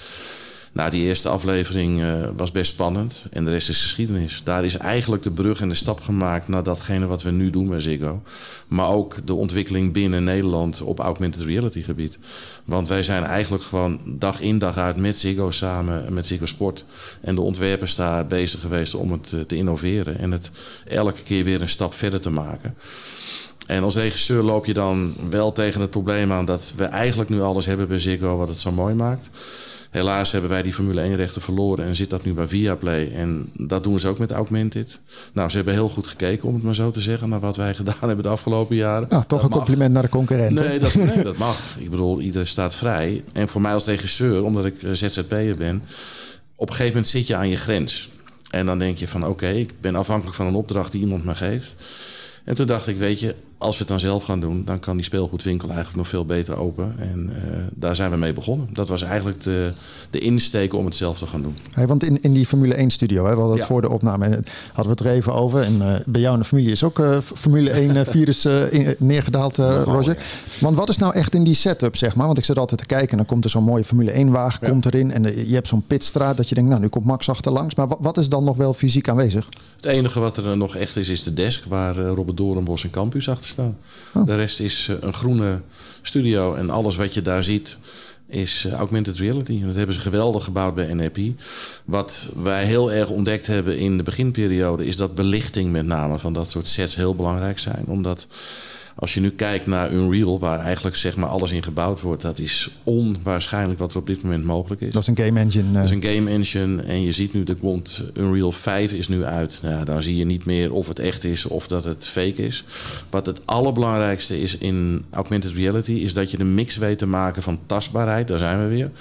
Nou, die eerste aflevering was best spannend en de rest is geschiedenis. Daar is eigenlijk de brug en de stap gemaakt naar datgene wat we nu doen bij Ziggo. Maar ook de ontwikkeling binnen Nederland op augmented reality gebied. Want wij zijn eigenlijk gewoon dag in dag uit met Ziggo samen, met Ziggo Sport. En de ontwerpers daar bezig geweest om het te innoveren en het elke keer weer een stap verder te maken. En als regisseur loop je dan wel tegen het probleem aan dat we eigenlijk nu alles hebben bij Ziggo wat het zo mooi maakt. Helaas hebben wij die Formule 1 rechten verloren en zit dat nu bij Viaplay. En dat doen ze ook met Augmented. Nou, ze hebben heel goed gekeken, om het maar zo te zeggen, naar wat wij gedaan hebben de afgelopen jaren. Nou, toch dat een compliment naar de concurrent. Nee, dat mag. Ik bedoel, iedereen staat vrij. En voor mij als regisseur, omdat ik ZZP'er ben, op een gegeven moment zit je aan je grens. En dan denk je van oké, ik ben afhankelijk van een opdracht die iemand me geeft. En toen dacht ik, weet je, als we het dan zelf gaan doen, dan kan die speelgoedwinkel eigenlijk nog veel beter open. En daar zijn we mee begonnen. Dat was eigenlijk de insteek om het zelf te gaan doen. Hey, want in die Formule 1 studio, we hadden het voor de opname en hadden we het er even over. En bij jou in de familie is ook Formule 1 virus neergedaald, Roger. Want wat is nou echt in die setup, zeg maar? Want ik zit altijd te kijken en dan komt er zo'n mooie Formule 1 wagen komt erin. En je hebt zo'n pitstraat dat je denkt, nou nu komt Max achterlangs. Maar wat is dan nog wel fysiek aanwezig? Het enige wat er nog echt is, is de desk waar Robert Doornbos en Campus achter staan. Oh. De rest is een groene studio en alles wat je daar ziet is augmented reality. En dat hebben ze geweldig gebouwd bij NEP. Wat wij heel erg ontdekt hebben in de beginperiode is dat belichting met name van dat soort sets heel belangrijk zijn. Omdat als je nu kijkt naar Unreal, waar eigenlijk zeg maar alles in gebouwd wordt, dat is onwaarschijnlijk wat er op dit moment mogelijk is. Dat is een game engine. Dat is een game engine en je ziet nu, er komt Unreal 5 is nu uit. Nou, dan zie je niet meer of het echt is of dat het fake is. Wat het allerbelangrijkste is in augmented reality is dat je de mix weet te maken van tastbaarheid, daar zijn we weer,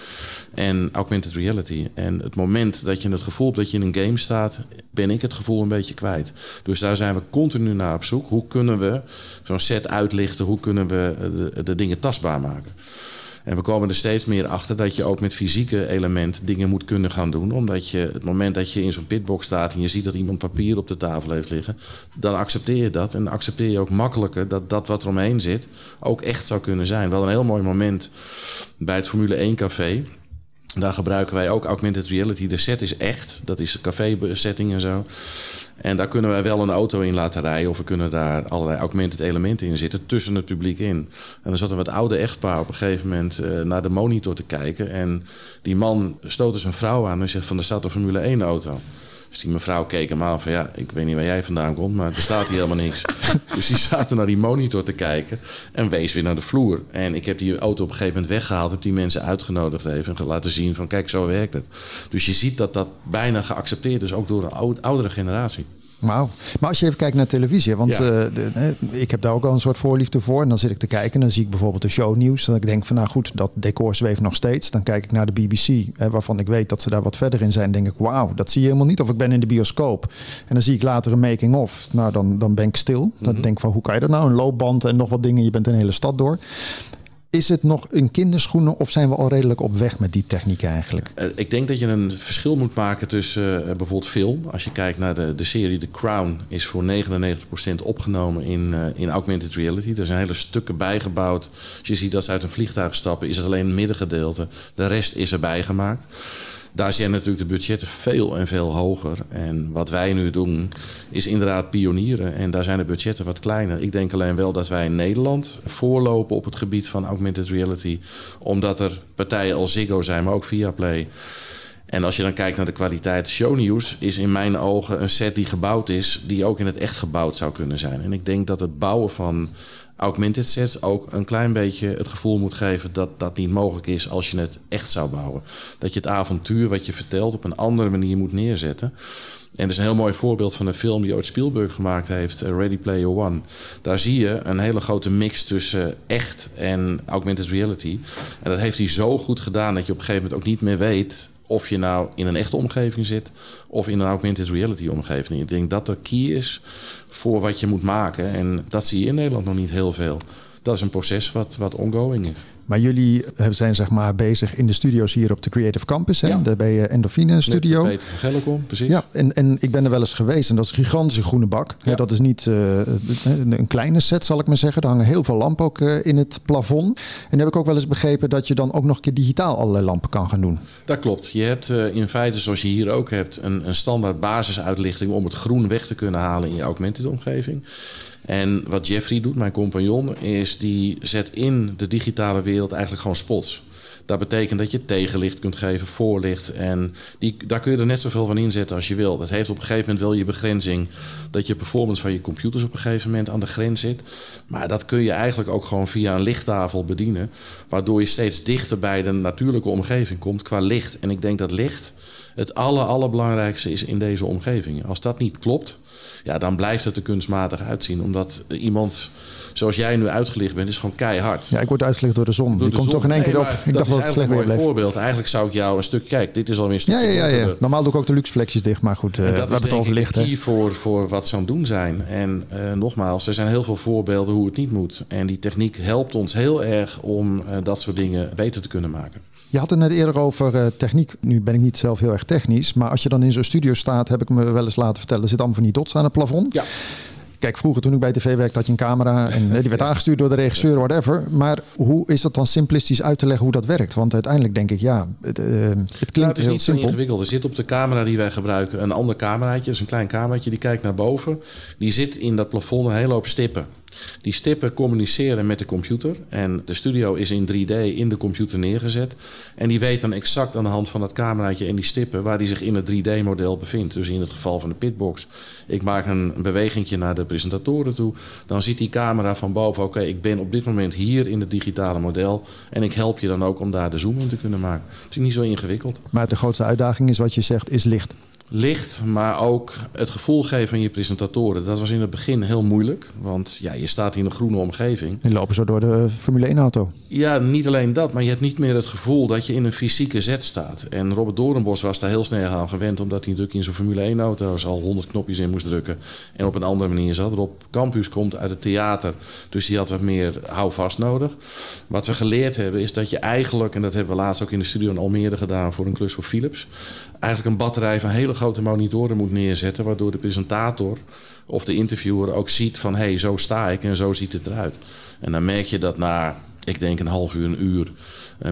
en augmented reality. En het moment dat je het gevoel hebt dat je in een game staat, ben ik het gevoel een beetje kwijt. Dus daar zijn we continu naar op zoek. Hoe kunnen we zo'n set uitlichten? Hoe kunnen we de dingen tastbaar maken? En we komen er steeds meer achter dat je ook met fysieke elementen dingen moet kunnen gaan doen. Omdat je het moment dat je in zo'n pitbox staat en je ziet dat iemand papier op de tafel heeft liggen, dan accepteer je dat. En dan accepteer je ook makkelijker dat dat wat er omheen zit ook echt zou kunnen zijn. Wel een heel mooi moment bij het Formule 1 café. Daar gebruiken wij ook augmented reality. De set is echt. Dat is de café-setting en zo. En daar kunnen wij wel een auto in laten rijden. Of we kunnen daar allerlei augmented elementen in zitten. Tussen het publiek in. En dan zat een wat oude echtpaar op een gegeven moment naar de monitor te kijken. En die man stootte zijn vrouw aan en zegt van, er staat een Formule 1 auto. Dus die mevrouw keek hem aan van, ja, ik weet niet waar jij vandaan komt, maar er staat hier helemaal niks. Dus die zaten naar die monitor te kijken en wees weer naar de vloer. En ik heb die auto op een gegeven moment weggehaald, heb die mensen uitgenodigd even en laten zien van, kijk, zo werkt het. Dus je ziet dat dat bijna geaccepteerd is, ook door een oudere generatie. Wauw. Maar als je even kijkt naar televisie, want ik heb daar ook al een soort voorliefde voor. En dan zit ik te kijken en dan zie ik bijvoorbeeld de shownieuws. Dat ik denk van, nou goed, dat decor zweeft nog steeds. Dan kijk ik naar de BBC, waarvan ik weet dat ze daar wat verder in zijn. Denk ik, wauw, dat zie je helemaal niet. Of ik ben in de bioscoop en dan zie ik later een making-of. Nou, dan ben ik stil. Dan denk ik van, hoe kan je dat nou? Een loopband en nog wat dingen. Je bent een hele stad door. Is het nog een kinderschoenen of zijn we al redelijk op weg met die techniek eigenlijk? Ik denk dat je een verschil moet maken tussen bijvoorbeeld film. Als je kijkt naar de serie The Crown is voor 99% opgenomen in augmented reality. Er zijn hele stukken bijgebouwd. Als je ziet dat ze uit een vliegtuig stappen, is het alleen het middengedeelte. De rest is erbij gemaakt. Daar zijn natuurlijk de budgetten veel en veel hoger. En wat wij nu doen is inderdaad pionieren. En daar zijn de budgetten wat kleiner. Ik denk alleen wel dat wij in Nederland voorlopen op het gebied van augmented reality. Omdat er partijen als Ziggo zijn, maar ook Viaplay En als je dan kijkt naar de kwaliteit, shownieuws is in mijn ogen een set die gebouwd is, die ook in het echt gebouwd zou kunnen zijn. En ik denk dat het bouwen van augmented sets ook een klein beetje het gevoel moet geven dat dat niet mogelijk is als je het echt zou bouwen. Dat je het avontuur wat je vertelt op een andere manier moet neerzetten. En er is een heel mooi voorbeeld van een film die ooit Spielberg gemaakt heeft, Ready Player One. Daar zie je een hele grote mix tussen echt en augmented reality. En dat heeft hij zo goed gedaan dat je op een gegeven moment ook niet meer weet of je nou in een echte omgeving zit of in een augmented reality omgeving. Ik denk dat de key is voor wat je moet maken. En dat zie je in Nederland nog niet heel veel. Dat is een proces wat ongoing is. Maar jullie zijn zeg maar bezig in de studio's hier op de Creative Campus. Ja. Daar bij Endorphine Studio. Net Peter van Gelderkom, precies. Ja, en ik ben er wel eens geweest. En dat is een gigantische groene bak. Ja. Dat is niet een kleine set, zal ik maar zeggen. Er hangen heel veel lampen ook in het plafond. En dan heb ik ook wel eens begrepen dat je dan ook nog een keer digitaal allerlei lampen kan gaan doen. Dat klopt. Je hebt in feite, zoals je hier ook hebt, een standaard basisuitlichting om het groen weg te kunnen halen in je augmented omgeving. En wat Jeffrey doet, mijn compagnon, is die zet in de digitale wereld eigenlijk gewoon spots. Dat betekent dat je tegenlicht kunt geven, voorlicht. En daar kun je er net zoveel van inzetten als je wil. Dat heeft op een gegeven moment wel je begrenzing, dat je performance van je computers op een gegeven moment aan de grens zit. Maar dat kun je eigenlijk ook gewoon via een lichttafel bedienen. Waardoor je steeds dichter bij de natuurlijke omgeving komt qua licht. En ik denk dat licht het allerbelangrijkste is in deze omgeving. Als dat niet klopt, ja, dan blijft het er kunstmatig uitzien. Omdat iemand, zoals jij nu uitgelicht bent, is gewoon keihard. Ja, ik word uitgelicht door de zon. Die komt toch in één keer op. Ik dacht dat het slecht weer bleef. Voorbeeld. Eigenlijk zou ik jou een stuk... Kijk, dit is alweer een stuk... Ja. Normaal doe ik ook de luxe flexjes dicht. Maar goed, we hebben het over licht. Dat is voor wat ze aan het doen zijn. En nogmaals, er zijn heel veel voorbeelden hoe het niet moet. En die techniek helpt ons heel erg om dat soort dingen beter te kunnen maken. Je had het net eerder over techniek. Nu ben ik niet zelf heel erg technisch. Maar als je dan in zo'n studio staat, heb ik me wel eens laten vertellen, er zit allemaal van die dots aan het plafond. Ja. Kijk, vroeger toen ik bij tv werkte had je een camera en die werd aangestuurd door de regisseur, whatever. Maar hoe is dat dan simplistisch uit te leggen hoe dat werkt? Want uiteindelijk denk ik, het klinkt het is heel niet simpel. Zo ingewikkeld. Er zit op de camera die wij gebruiken een ander cameraatje. Dat is een klein cameraatje, die kijkt naar boven. Die zit in dat plafond een hele hoop stippen. Die stippen communiceren met de computer. En de studio is in 3D in de computer neergezet. En die weet dan exact aan de hand van dat cameraatje en die stippen waar die zich in het 3D-model bevindt. Dus in het geval van de pitbox. Ik maak een bewegingje naar de presentatoren toe. Dan ziet die camera van boven, oké, ik ben op dit moment hier in het digitale model. En ik help je dan ook om daar de zoom in te kunnen maken. Het is niet zo ingewikkeld. Maar de grootste uitdaging is wat je zegt, is licht. Licht, maar ook het gevoel geven aan je presentatoren. Dat was in het begin heel moeilijk. Want ja, je staat in een groene omgeving. En lopen zo door de Formule 1-auto. Ja, niet alleen dat. Maar je hebt niet meer het gevoel dat je in een fysieke set staat. En Robert Doornbos was daar heel snel aan gewend. Omdat hij natuurlijk in zo'n Formule 1-auto's al 100 knopjes in moest drukken. En op een andere manier zat. Rob Campus komt uit het theater. Dus die had wat meer houvast nodig. Wat we geleerd hebben is dat je eigenlijk... en dat hebben we laatst ook in de studio in Almere gedaan voor een klus voor Philips... eigenlijk een batterij van hele grote monitoren moet neerzetten... waardoor de presentator of de interviewer ook ziet van... hé, zo sta ik en zo ziet het eruit. En dan merk je dat na, ik denk een half uur, een uur...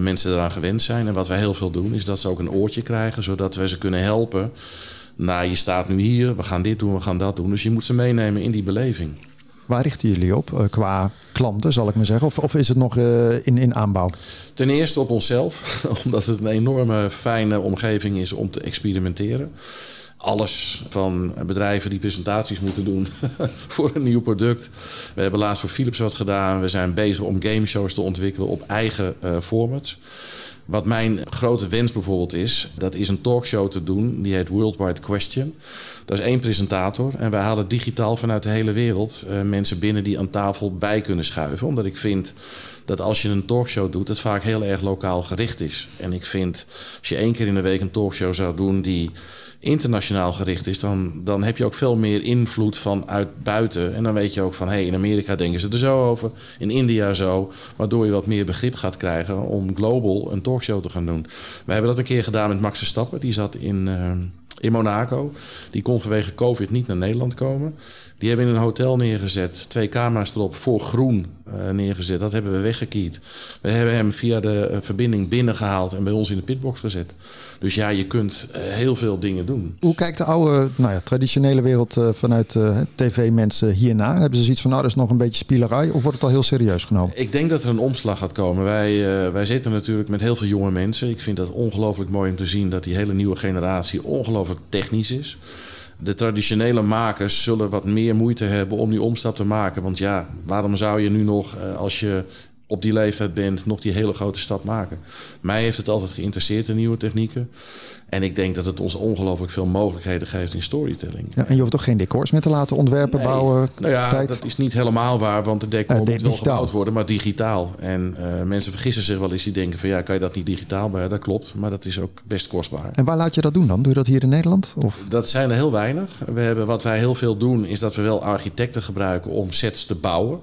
mensen eraan gewend zijn. En wat wij heel veel doen is dat ze ook een oortje krijgen... zodat we ze kunnen helpen. Nou, je staat nu hier, we gaan dit doen, we gaan dat doen. Dus je moet ze meenemen in die beleving. Waar richten jullie op qua klanten, zal ik maar zeggen? Of is het nog in aanbouw? Ten eerste op onszelf, omdat het een enorme fijne omgeving is om te experimenteren. Alles van bedrijven die presentaties moeten doen voor een nieuw product. We hebben laatst voor Philips wat gedaan. We zijn bezig om gameshows te ontwikkelen op eigen formats. Wat mijn grote wens bijvoorbeeld is, dat is een talkshow te doen. Die heet Worldwide Question. Dat is één presentator. En wij halen digitaal vanuit de hele wereld mensen binnen die aan tafel bij kunnen schuiven. Omdat ik vind dat als je een talkshow doet, het vaak heel erg lokaal gericht is. En ik vind, als je 1 keer in de week een talkshow zou doen die internationaal gericht is, dan heb je ook veel meer invloed vanuit buiten. En dan weet je ook van, in Amerika denken ze er zo over, in India zo. Waardoor je wat meer begrip gaat krijgen om global een talkshow te gaan doen. We hebben dat een keer gedaan met Max Verstappen. Die zat in Monaco. Die kon vanwege COVID niet naar Nederland komen. Die hebben in een hotel neergezet. 2 camera's erop voor groen. neergezet. Dat hebben we weggekiet. We hebben hem via de verbinding binnengehaald en bij ons in de pitbox gezet. Dus ja, je kunt heel veel dingen doen. Hoe kijkt de oude, traditionele wereld vanuit tv-mensen hierna? Hebben ze zoiets van, dat is nog een beetje spielerij? Of wordt het al heel serieus genomen? Ik denk dat er een omslag gaat komen. Wij zitten natuurlijk met heel veel jonge mensen. Ik vind dat ongelooflijk mooi om te zien dat die hele nieuwe generatie ongelooflijk technisch is. De traditionele makers zullen wat meer moeite hebben om die omstap te maken. Want ja, waarom zou je nu nog, als je op die leeftijd bent, nog die hele grote stap maken? Mij heeft het altijd geïnteresseerd, de nieuwe technieken. En ik denk dat het ons ongelooflijk veel mogelijkheden geeft in storytelling. Ja, en je hoeft toch geen decors meer te laten ontwerpen, bouwen? Dat is niet helemaal waar, want de decor moet wel gebouwd worden, maar digitaal. En mensen vergissen zich wel eens, die denken van ja, kan je dat niet digitaal? Maar ja, dat klopt, maar dat is ook best kostbaar. En waar laat je dat doen dan? Doe je dat hier in Nederland? Of? Dat zijn er heel weinig. Wat wij heel veel doen, is dat we wel architecten gebruiken om sets te bouwen.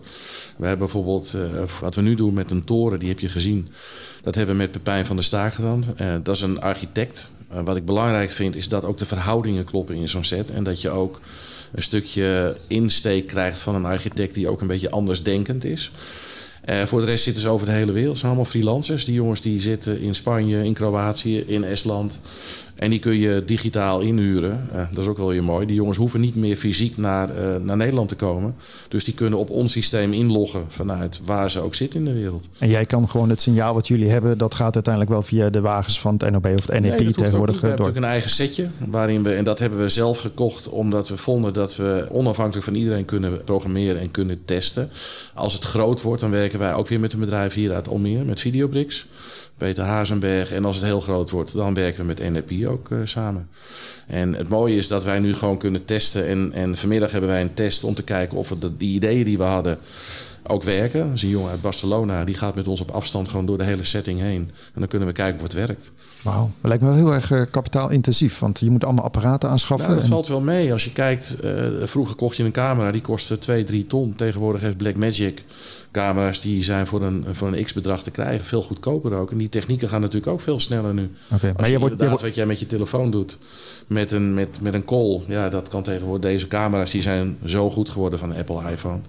We hebben bijvoorbeeld, wat we nu doen met een toren, die heb je gezien. Dat hebben we met Pepijn van der Staak gedaan. Dat is een architect. Wat ik belangrijk vind, is dat ook de verhoudingen kloppen in zo'n set. En dat je ook een stukje insteek krijgt van een architect die ook een beetje andersdenkend is. Voor de rest zitten ze over de hele wereld. Ze zijn allemaal freelancers. Die jongens die zitten in Spanje, in Kroatië, in Estland. En die kun je digitaal inhuren. Dat is ook wel heel mooi. Die jongens hoeven niet meer fysiek naar Nederland te komen. Dus die kunnen op ons systeem inloggen vanuit waar ze ook zitten in de wereld. En jij kan gewoon het signaal wat jullie hebben, dat gaat uiteindelijk wel via de wagens van het NOB of het NEP tegenwoordig. We hebben natuurlijk een eigen setje. En dat hebben we zelf gekocht omdat we vonden dat we onafhankelijk van iedereen kunnen programmeren en kunnen testen. Als het groot wordt, dan werken wij ook weer met een bedrijf hier uit Almere, met Videobricks. Peter Hazenberg. En als het heel groot wordt, dan werken we met NRP ook samen. En het mooie is dat wij nu gewoon kunnen testen. En vanmiddag hebben wij een test om te kijken of die ideeën die we hadden ook werken. Dat is een jongen uit Barcelona. Die gaat met ons op afstand gewoon door de hele setting heen. En dan kunnen we kijken of het werkt. Wauw, dat lijkt me wel heel erg kapitaalintensief. Want je moet allemaal apparaten aanschaffen. Dat valt wel mee. Als je kijkt, vroeger kocht je een camera. Die kostte 2-3 ton. Tegenwoordig heeft Blackmagic camera's die zijn voor een x-bedrag te krijgen. Veel goedkoper ook. En die technieken gaan natuurlijk ook veel sneller nu. Okay, maar je wordt wat jij met je telefoon doet. Met een call. Ja, dat kan tegenwoordig. Deze camera's die zijn zo goed geworden van Apple iPhone.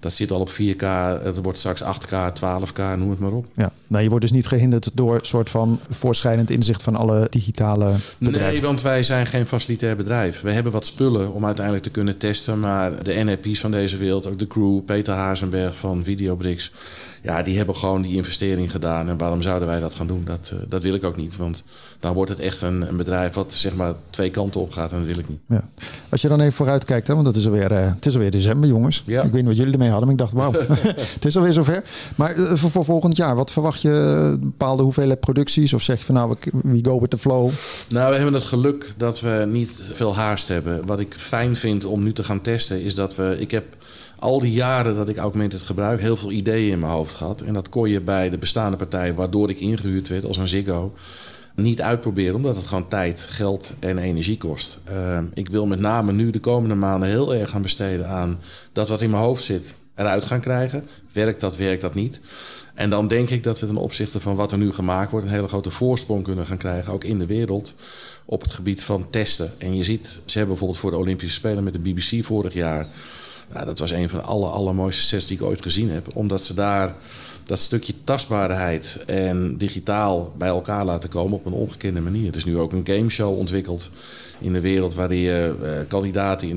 Dat zit al op 4K, het wordt straks 8K, 12K, noem het maar op. Ja. Nou, je wordt dus niet gehinderd door een soort van voorschrijdend inzicht van alle digitale bedrijven? Nee, want wij zijn geen facilitair bedrijf. We hebben wat spullen om uiteindelijk te kunnen testen. Maar de NRP's van deze wereld, ook de crew, Peter Hazenberg van Videobricks. Ja, die hebben gewoon die investering gedaan. En waarom zouden wij dat gaan doen? Dat wil ik ook niet. Want dan wordt het echt een bedrijf wat zeg maar 2 kanten op gaat. En dat wil ik niet. Ja. Als je dan even vooruit kijkt, hè, want het is alweer december, jongens. Ja. Ik weet niet wat jullie ermee hadden, maar ik dacht, wauw, het is alweer zover. Maar voor volgend jaar, wat verwacht je? Bepaalde hoeveelheid producties? Of zeg je van we go with the flow? Nou, we hebben het geluk dat we niet veel haast hebben. Wat ik fijn vind om nu te gaan testen, is dat ik heb al die jaren dat ik augmented gebruik, heel veel ideeën in mijn hoofd gehad. En dat kon je bij de bestaande partij, waardoor ik ingehuurd werd als een Ziggo, niet uitproberen, omdat het gewoon tijd, geld en energie kost. Ik wil met name nu de komende maanden heel erg gaan besteden aan dat wat in mijn hoofd zit eruit gaan krijgen. Werkt dat niet? En dan denk ik dat we ten opzichte van wat er nu gemaakt wordt een hele grote voorsprong kunnen gaan krijgen, ook in de wereld, op het gebied van testen. En je ziet, ze hebben bijvoorbeeld voor de Olympische Spelen met de BBC vorig jaar. Nou, dat was een van de allermooiste sets die ik ooit gezien heb. Omdat ze daar dat stukje tastbaarheid en digitaal bij elkaar laten komen op een ongekende manier. Het is nu ook een gameshow ontwikkeld in de wereld waarin je kandidaten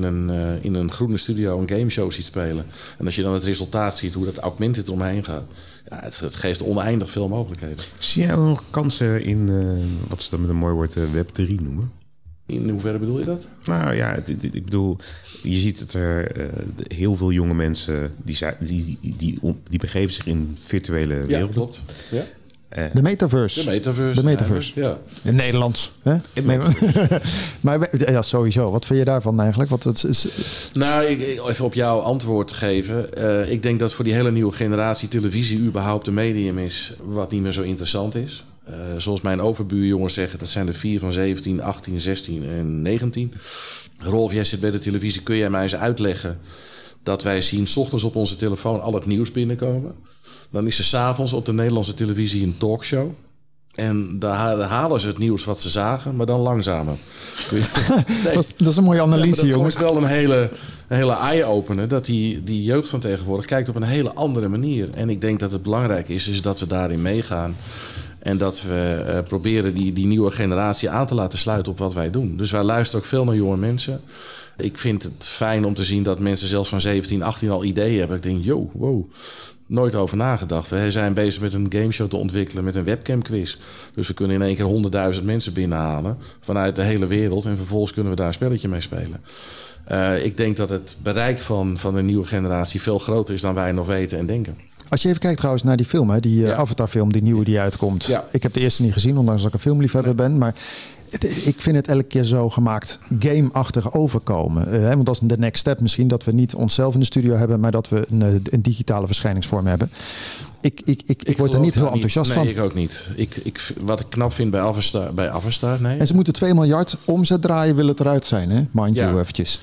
in een groene studio een gameshow ziet spelen. En als je dan het resultaat ziet, hoe dat augmented omheen gaat. Ja, het geeft oneindig veel mogelijkheden. Zie jij nog kansen in, wat ze dan met een mooi woord Web 3 noemen? In hoeverre bedoel je dat? Nou ja, ik bedoel, je ziet dat er heel veel jonge mensen die begeven zich in virtuele werelden. Klopt. Ja. De metaverse. Ja. In Nederlands. Hè? In metaverse. Maar ja, sowieso. Wat vind je daarvan eigenlijk? Nou, even op jouw antwoord geven. Ik denk dat voor die hele nieuwe generatie televisie überhaupt een medium is wat niet meer zo interessant is. Zoals mijn overbuurjongens zeggen, dat zijn er 4 van 17, 18, 16 en 19. Rolf, jij zit bij de televisie. Kun jij mij eens uitleggen dat wij zien 's ochtends op onze telefoon al het nieuws binnenkomen? Dan is er 's avonds op de Nederlandse televisie een talkshow. En daar halen ze het nieuws wat ze zagen, maar dan langzamer. Nee. Dat is een mooie analyse, jongen. Ja, dat is wel een hele eye-opener. Dat die jeugd van tegenwoordig kijkt op een hele andere manier. En ik denk dat het belangrijk is dat we daarin meegaan. En dat we proberen die nieuwe generatie aan te laten sluiten op wat wij doen. Dus wij luisteren ook veel naar jonge mensen. Ik vind het fijn om te zien dat mensen zelfs van 17, 18 al ideeën hebben. Ik denk, wow, nooit over nagedacht. We zijn bezig met een gameshow te ontwikkelen met een webcamquiz. Dus we kunnen in één keer 100.000 mensen binnenhalen vanuit de hele wereld. En vervolgens kunnen we daar een spelletje mee spelen. Ik denk dat het bereik van de nieuwe generatie veel groter is dan wij nog weten en denken. Als je even kijkt trouwens naar die film, hè, die Avatar-film, die nieuwe die uitkomt. Ja. Ik heb de eerste niet gezien, ondanks dat ik een filmliefhebber ben. Maar ik vind het elke keer zo gemaakt game-achtig overkomen. Want dat is de next step misschien. Dat we niet onszelf in de studio hebben, maar dat we een digitale verschijningsvorm hebben. Ik word er niet heel enthousiast van. Nee, ik ook niet. Wat ik knap vind bij Avatar, nee. En ze moeten 2 miljard omzet draaien, wil het eruit zijn, hè? Mind you, eventjes.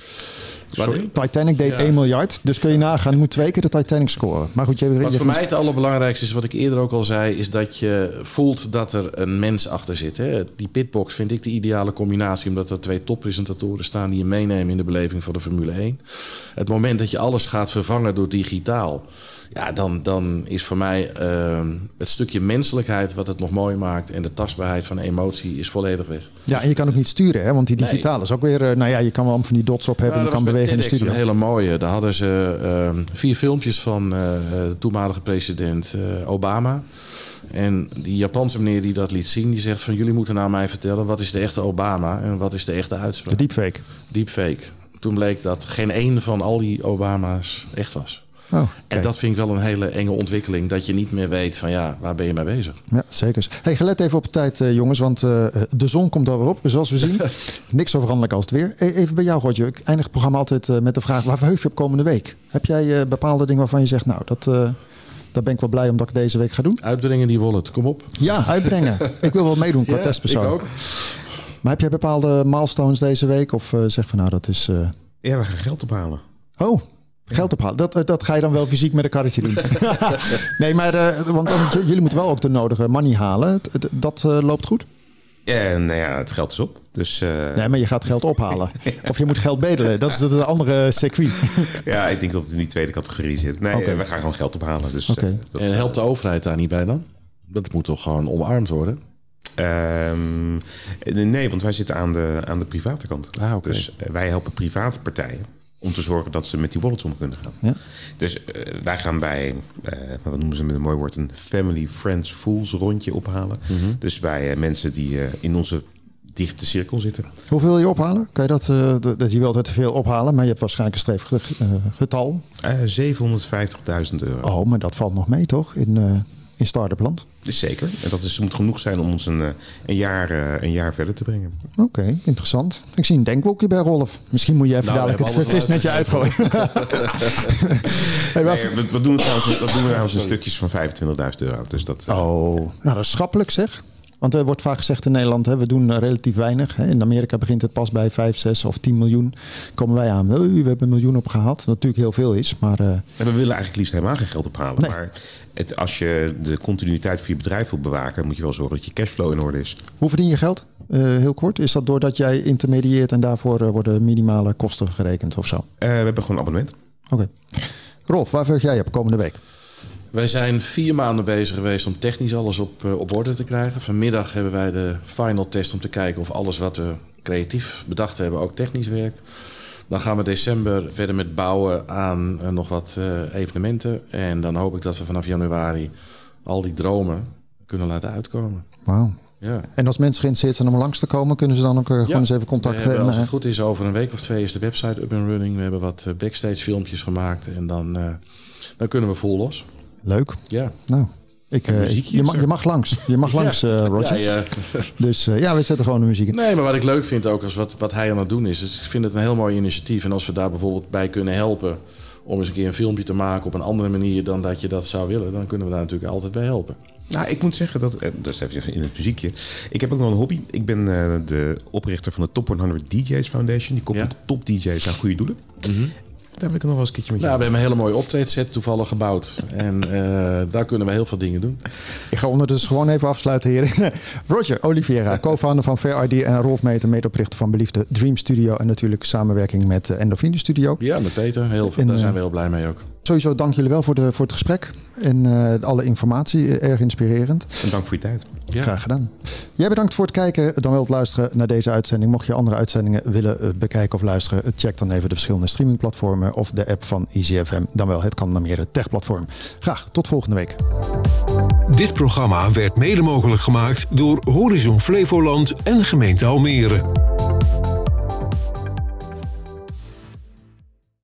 Sorry. Titanic deed 1 miljard, dus kun je nagaan, moet 2 keer de Titanic scoren. Maar goed, wat voor mij het allerbelangrijkste is, wat ik eerder ook al zei, is dat je voelt dat er een mens achter zit. Hè? Die pitbox vind ik de ideale combinatie, omdat er 2 toppresentatoren staan die je meenemen in de beleving van de Formule 1. Het moment dat je alles gaat vervangen door digitaal, ja, dan is voor mij het stukje menselijkheid wat het nog mooi maakt en de tastbaarheid van emotie is volledig weg. Ja, en je kan ook niet sturen, hè? Want die digitale is ook weer... je kan wel van die dots op hebben, je kan bewegen in de studio. Een hele mooie. Daar hadden ze 4 filmpjes van de toenmalige president Obama. En die Japanse meneer die dat liet zien, die zegt van jullie moeten nou mij vertellen wat is de echte Obama en wat is de echte uitspraak. De deepfake. Toen bleek dat geen één van al die Obama's echt was. Oh, okay. En dat vind ik wel een hele enge ontwikkeling. Dat je niet meer weet van waar ben je mee bezig? Ja, zeker. Hey, gelet even op de tijd, jongens. Want de zon komt alweer op, zoals we zien. Niks zo veranderlijk als het weer. Even bij jou, Roger. Ik eindig het programma altijd met de vraag, waar verheug je op komende week? Heb jij bepaalde dingen waarvan je zegt, daar ben ik wel blij omdat ik deze week ga doen? Uitbrengen die wallet, kom op. Ja, uitbrengen. Ik wil wel meedoen qua testpersoon. Ik ook. Maar heb jij bepaalde milestones deze week? Of zeg van, dat is... Ja, we gaan geld ophalen. Oh, geld ophalen. Dat ga je dan wel fysiek met een karretje doen. Nee, maar want jullie moeten wel ook de nodige money halen. Dat loopt goed? Ja, nou ja, het geld is op. Dus, Nee, maar je gaat geld ophalen. Ja. Of je moet geld bedelen. Dat is een andere circuit. Ja, ik denk dat het in die tweede categorie zit. Nee, we gaan gewoon geld ophalen. Dus, en helpt de overheid daar niet bij dan? Dat moet toch gewoon omarmd worden? Nee, want wij zitten aan de private kant. Ah, okay. Dus wij helpen private partijen om te zorgen dat ze met die wallets om kunnen gaan. Ja. Dus wij gaan bij, wat noemen ze met een mooi woord, een family, friends, fools rondje ophalen. Mm-hmm. Dus bij mensen die in onze dichte cirkel zitten. Hoeveel wil je ophalen? Kan je dat je wilt het te veel ophalen, maar je hebt waarschijnlijk een streef getal. €750.000. Oh, maar dat valt nog mee, toch? In start-upland? Dus zeker. En dat moet genoeg zijn om ons een jaar verder te brengen. Oké, interessant. Ik zie een denkwolkje bij Rolf. Misschien moet je even dadelijk het visnetje uitgooien. We doen trouwens in stukjes van €25.000. Dus dat, dat is schappelijk zeg. Want er wordt vaak gezegd in Nederland, we doen relatief weinig. In Amerika begint het pas bij 5, 6 of 10 miljoen. Komen wij aan, we hebben 1 miljoen opgehaald. Dat natuurlijk heel veel is. Maar... En we willen eigenlijk liefst helemaal geen geld ophalen. Nee. Maar als je de continuïteit van je bedrijf wil bewaken, moet je wel zorgen dat je cashflow in orde is. Hoe verdien je geld? Heel kort. Is dat doordat jij intermedieert en daarvoor worden minimale kosten gerekend of zo? We hebben gewoon een abonnement. Oké. Rolf, waar verheug jij op komende week? Wij zijn 4 maanden bezig geweest om technisch alles op orde te krijgen. Vanmiddag hebben wij de final test om te kijken of alles wat we creatief bedacht hebben ook technisch werkt. Dan gaan we december verder met bouwen aan nog wat evenementen. En dan hoop ik dat we vanaf januari al die dromen kunnen laten uitkomen. Wauw. Ja. En als mensen geïnteresseerd zijn om langs te komen, kunnen ze dan ook gewoon eens even contact hebben? Als het goed is, over een week of 2 is de website up and running. We hebben wat backstage filmpjes gemaakt en dan kunnen we vol los. Leuk. Ja. Nou, je mag langs, Roger. Dus we zetten gewoon de muziek in. Nee, maar wat ik leuk vind ook, als wat hij aan het doen is. Dus ik vind het een heel mooi initiatief. En als we daar bijvoorbeeld bij kunnen helpen om eens een keer een filmpje te maken op een andere manier dan dat je dat zou willen, dan kunnen we daar natuurlijk altijd bij helpen. Nou, ik moet zeggen dat is even in het muziekje. Ik heb ook nog een hobby. Ik ben de oprichter van de Top 100 DJ's Foundation. Die koppelt top DJ's aan goede doelen. Mm-hmm. Daar wil ik nog wel eens een keertje met jou. Nou, we hebben een hele mooie optreedset toevallig gebouwd. En daar kunnen we heel veel dingen doen. Ik ga ondertussen gewoon even afsluiten, heren. Roger Oliveira, co-founder van Fair ID en Roel Meeter, medeoprichter van beliefde Dream Studio. En natuurlijk samenwerking met Endorphine Studio. Ja, met Peter. Heel veel. Daar zijn we heel blij mee ook. Sowieso dank jullie wel voor het gesprek. En alle informatie, erg inspirerend. En dank voor je tijd. Ja. Graag gedaan. Jij bedankt voor het kijken, dan wel het luisteren naar deze uitzending. Mocht je andere uitzendingen willen bekijken of luisteren, check dan even de verschillende streamingplatformen of de app van EasyFM. Dan wel het Almere Tech-platform. Graag tot volgende week. Dit programma werd mede mogelijk gemaakt door Horizon Flevoland en gemeente Almere.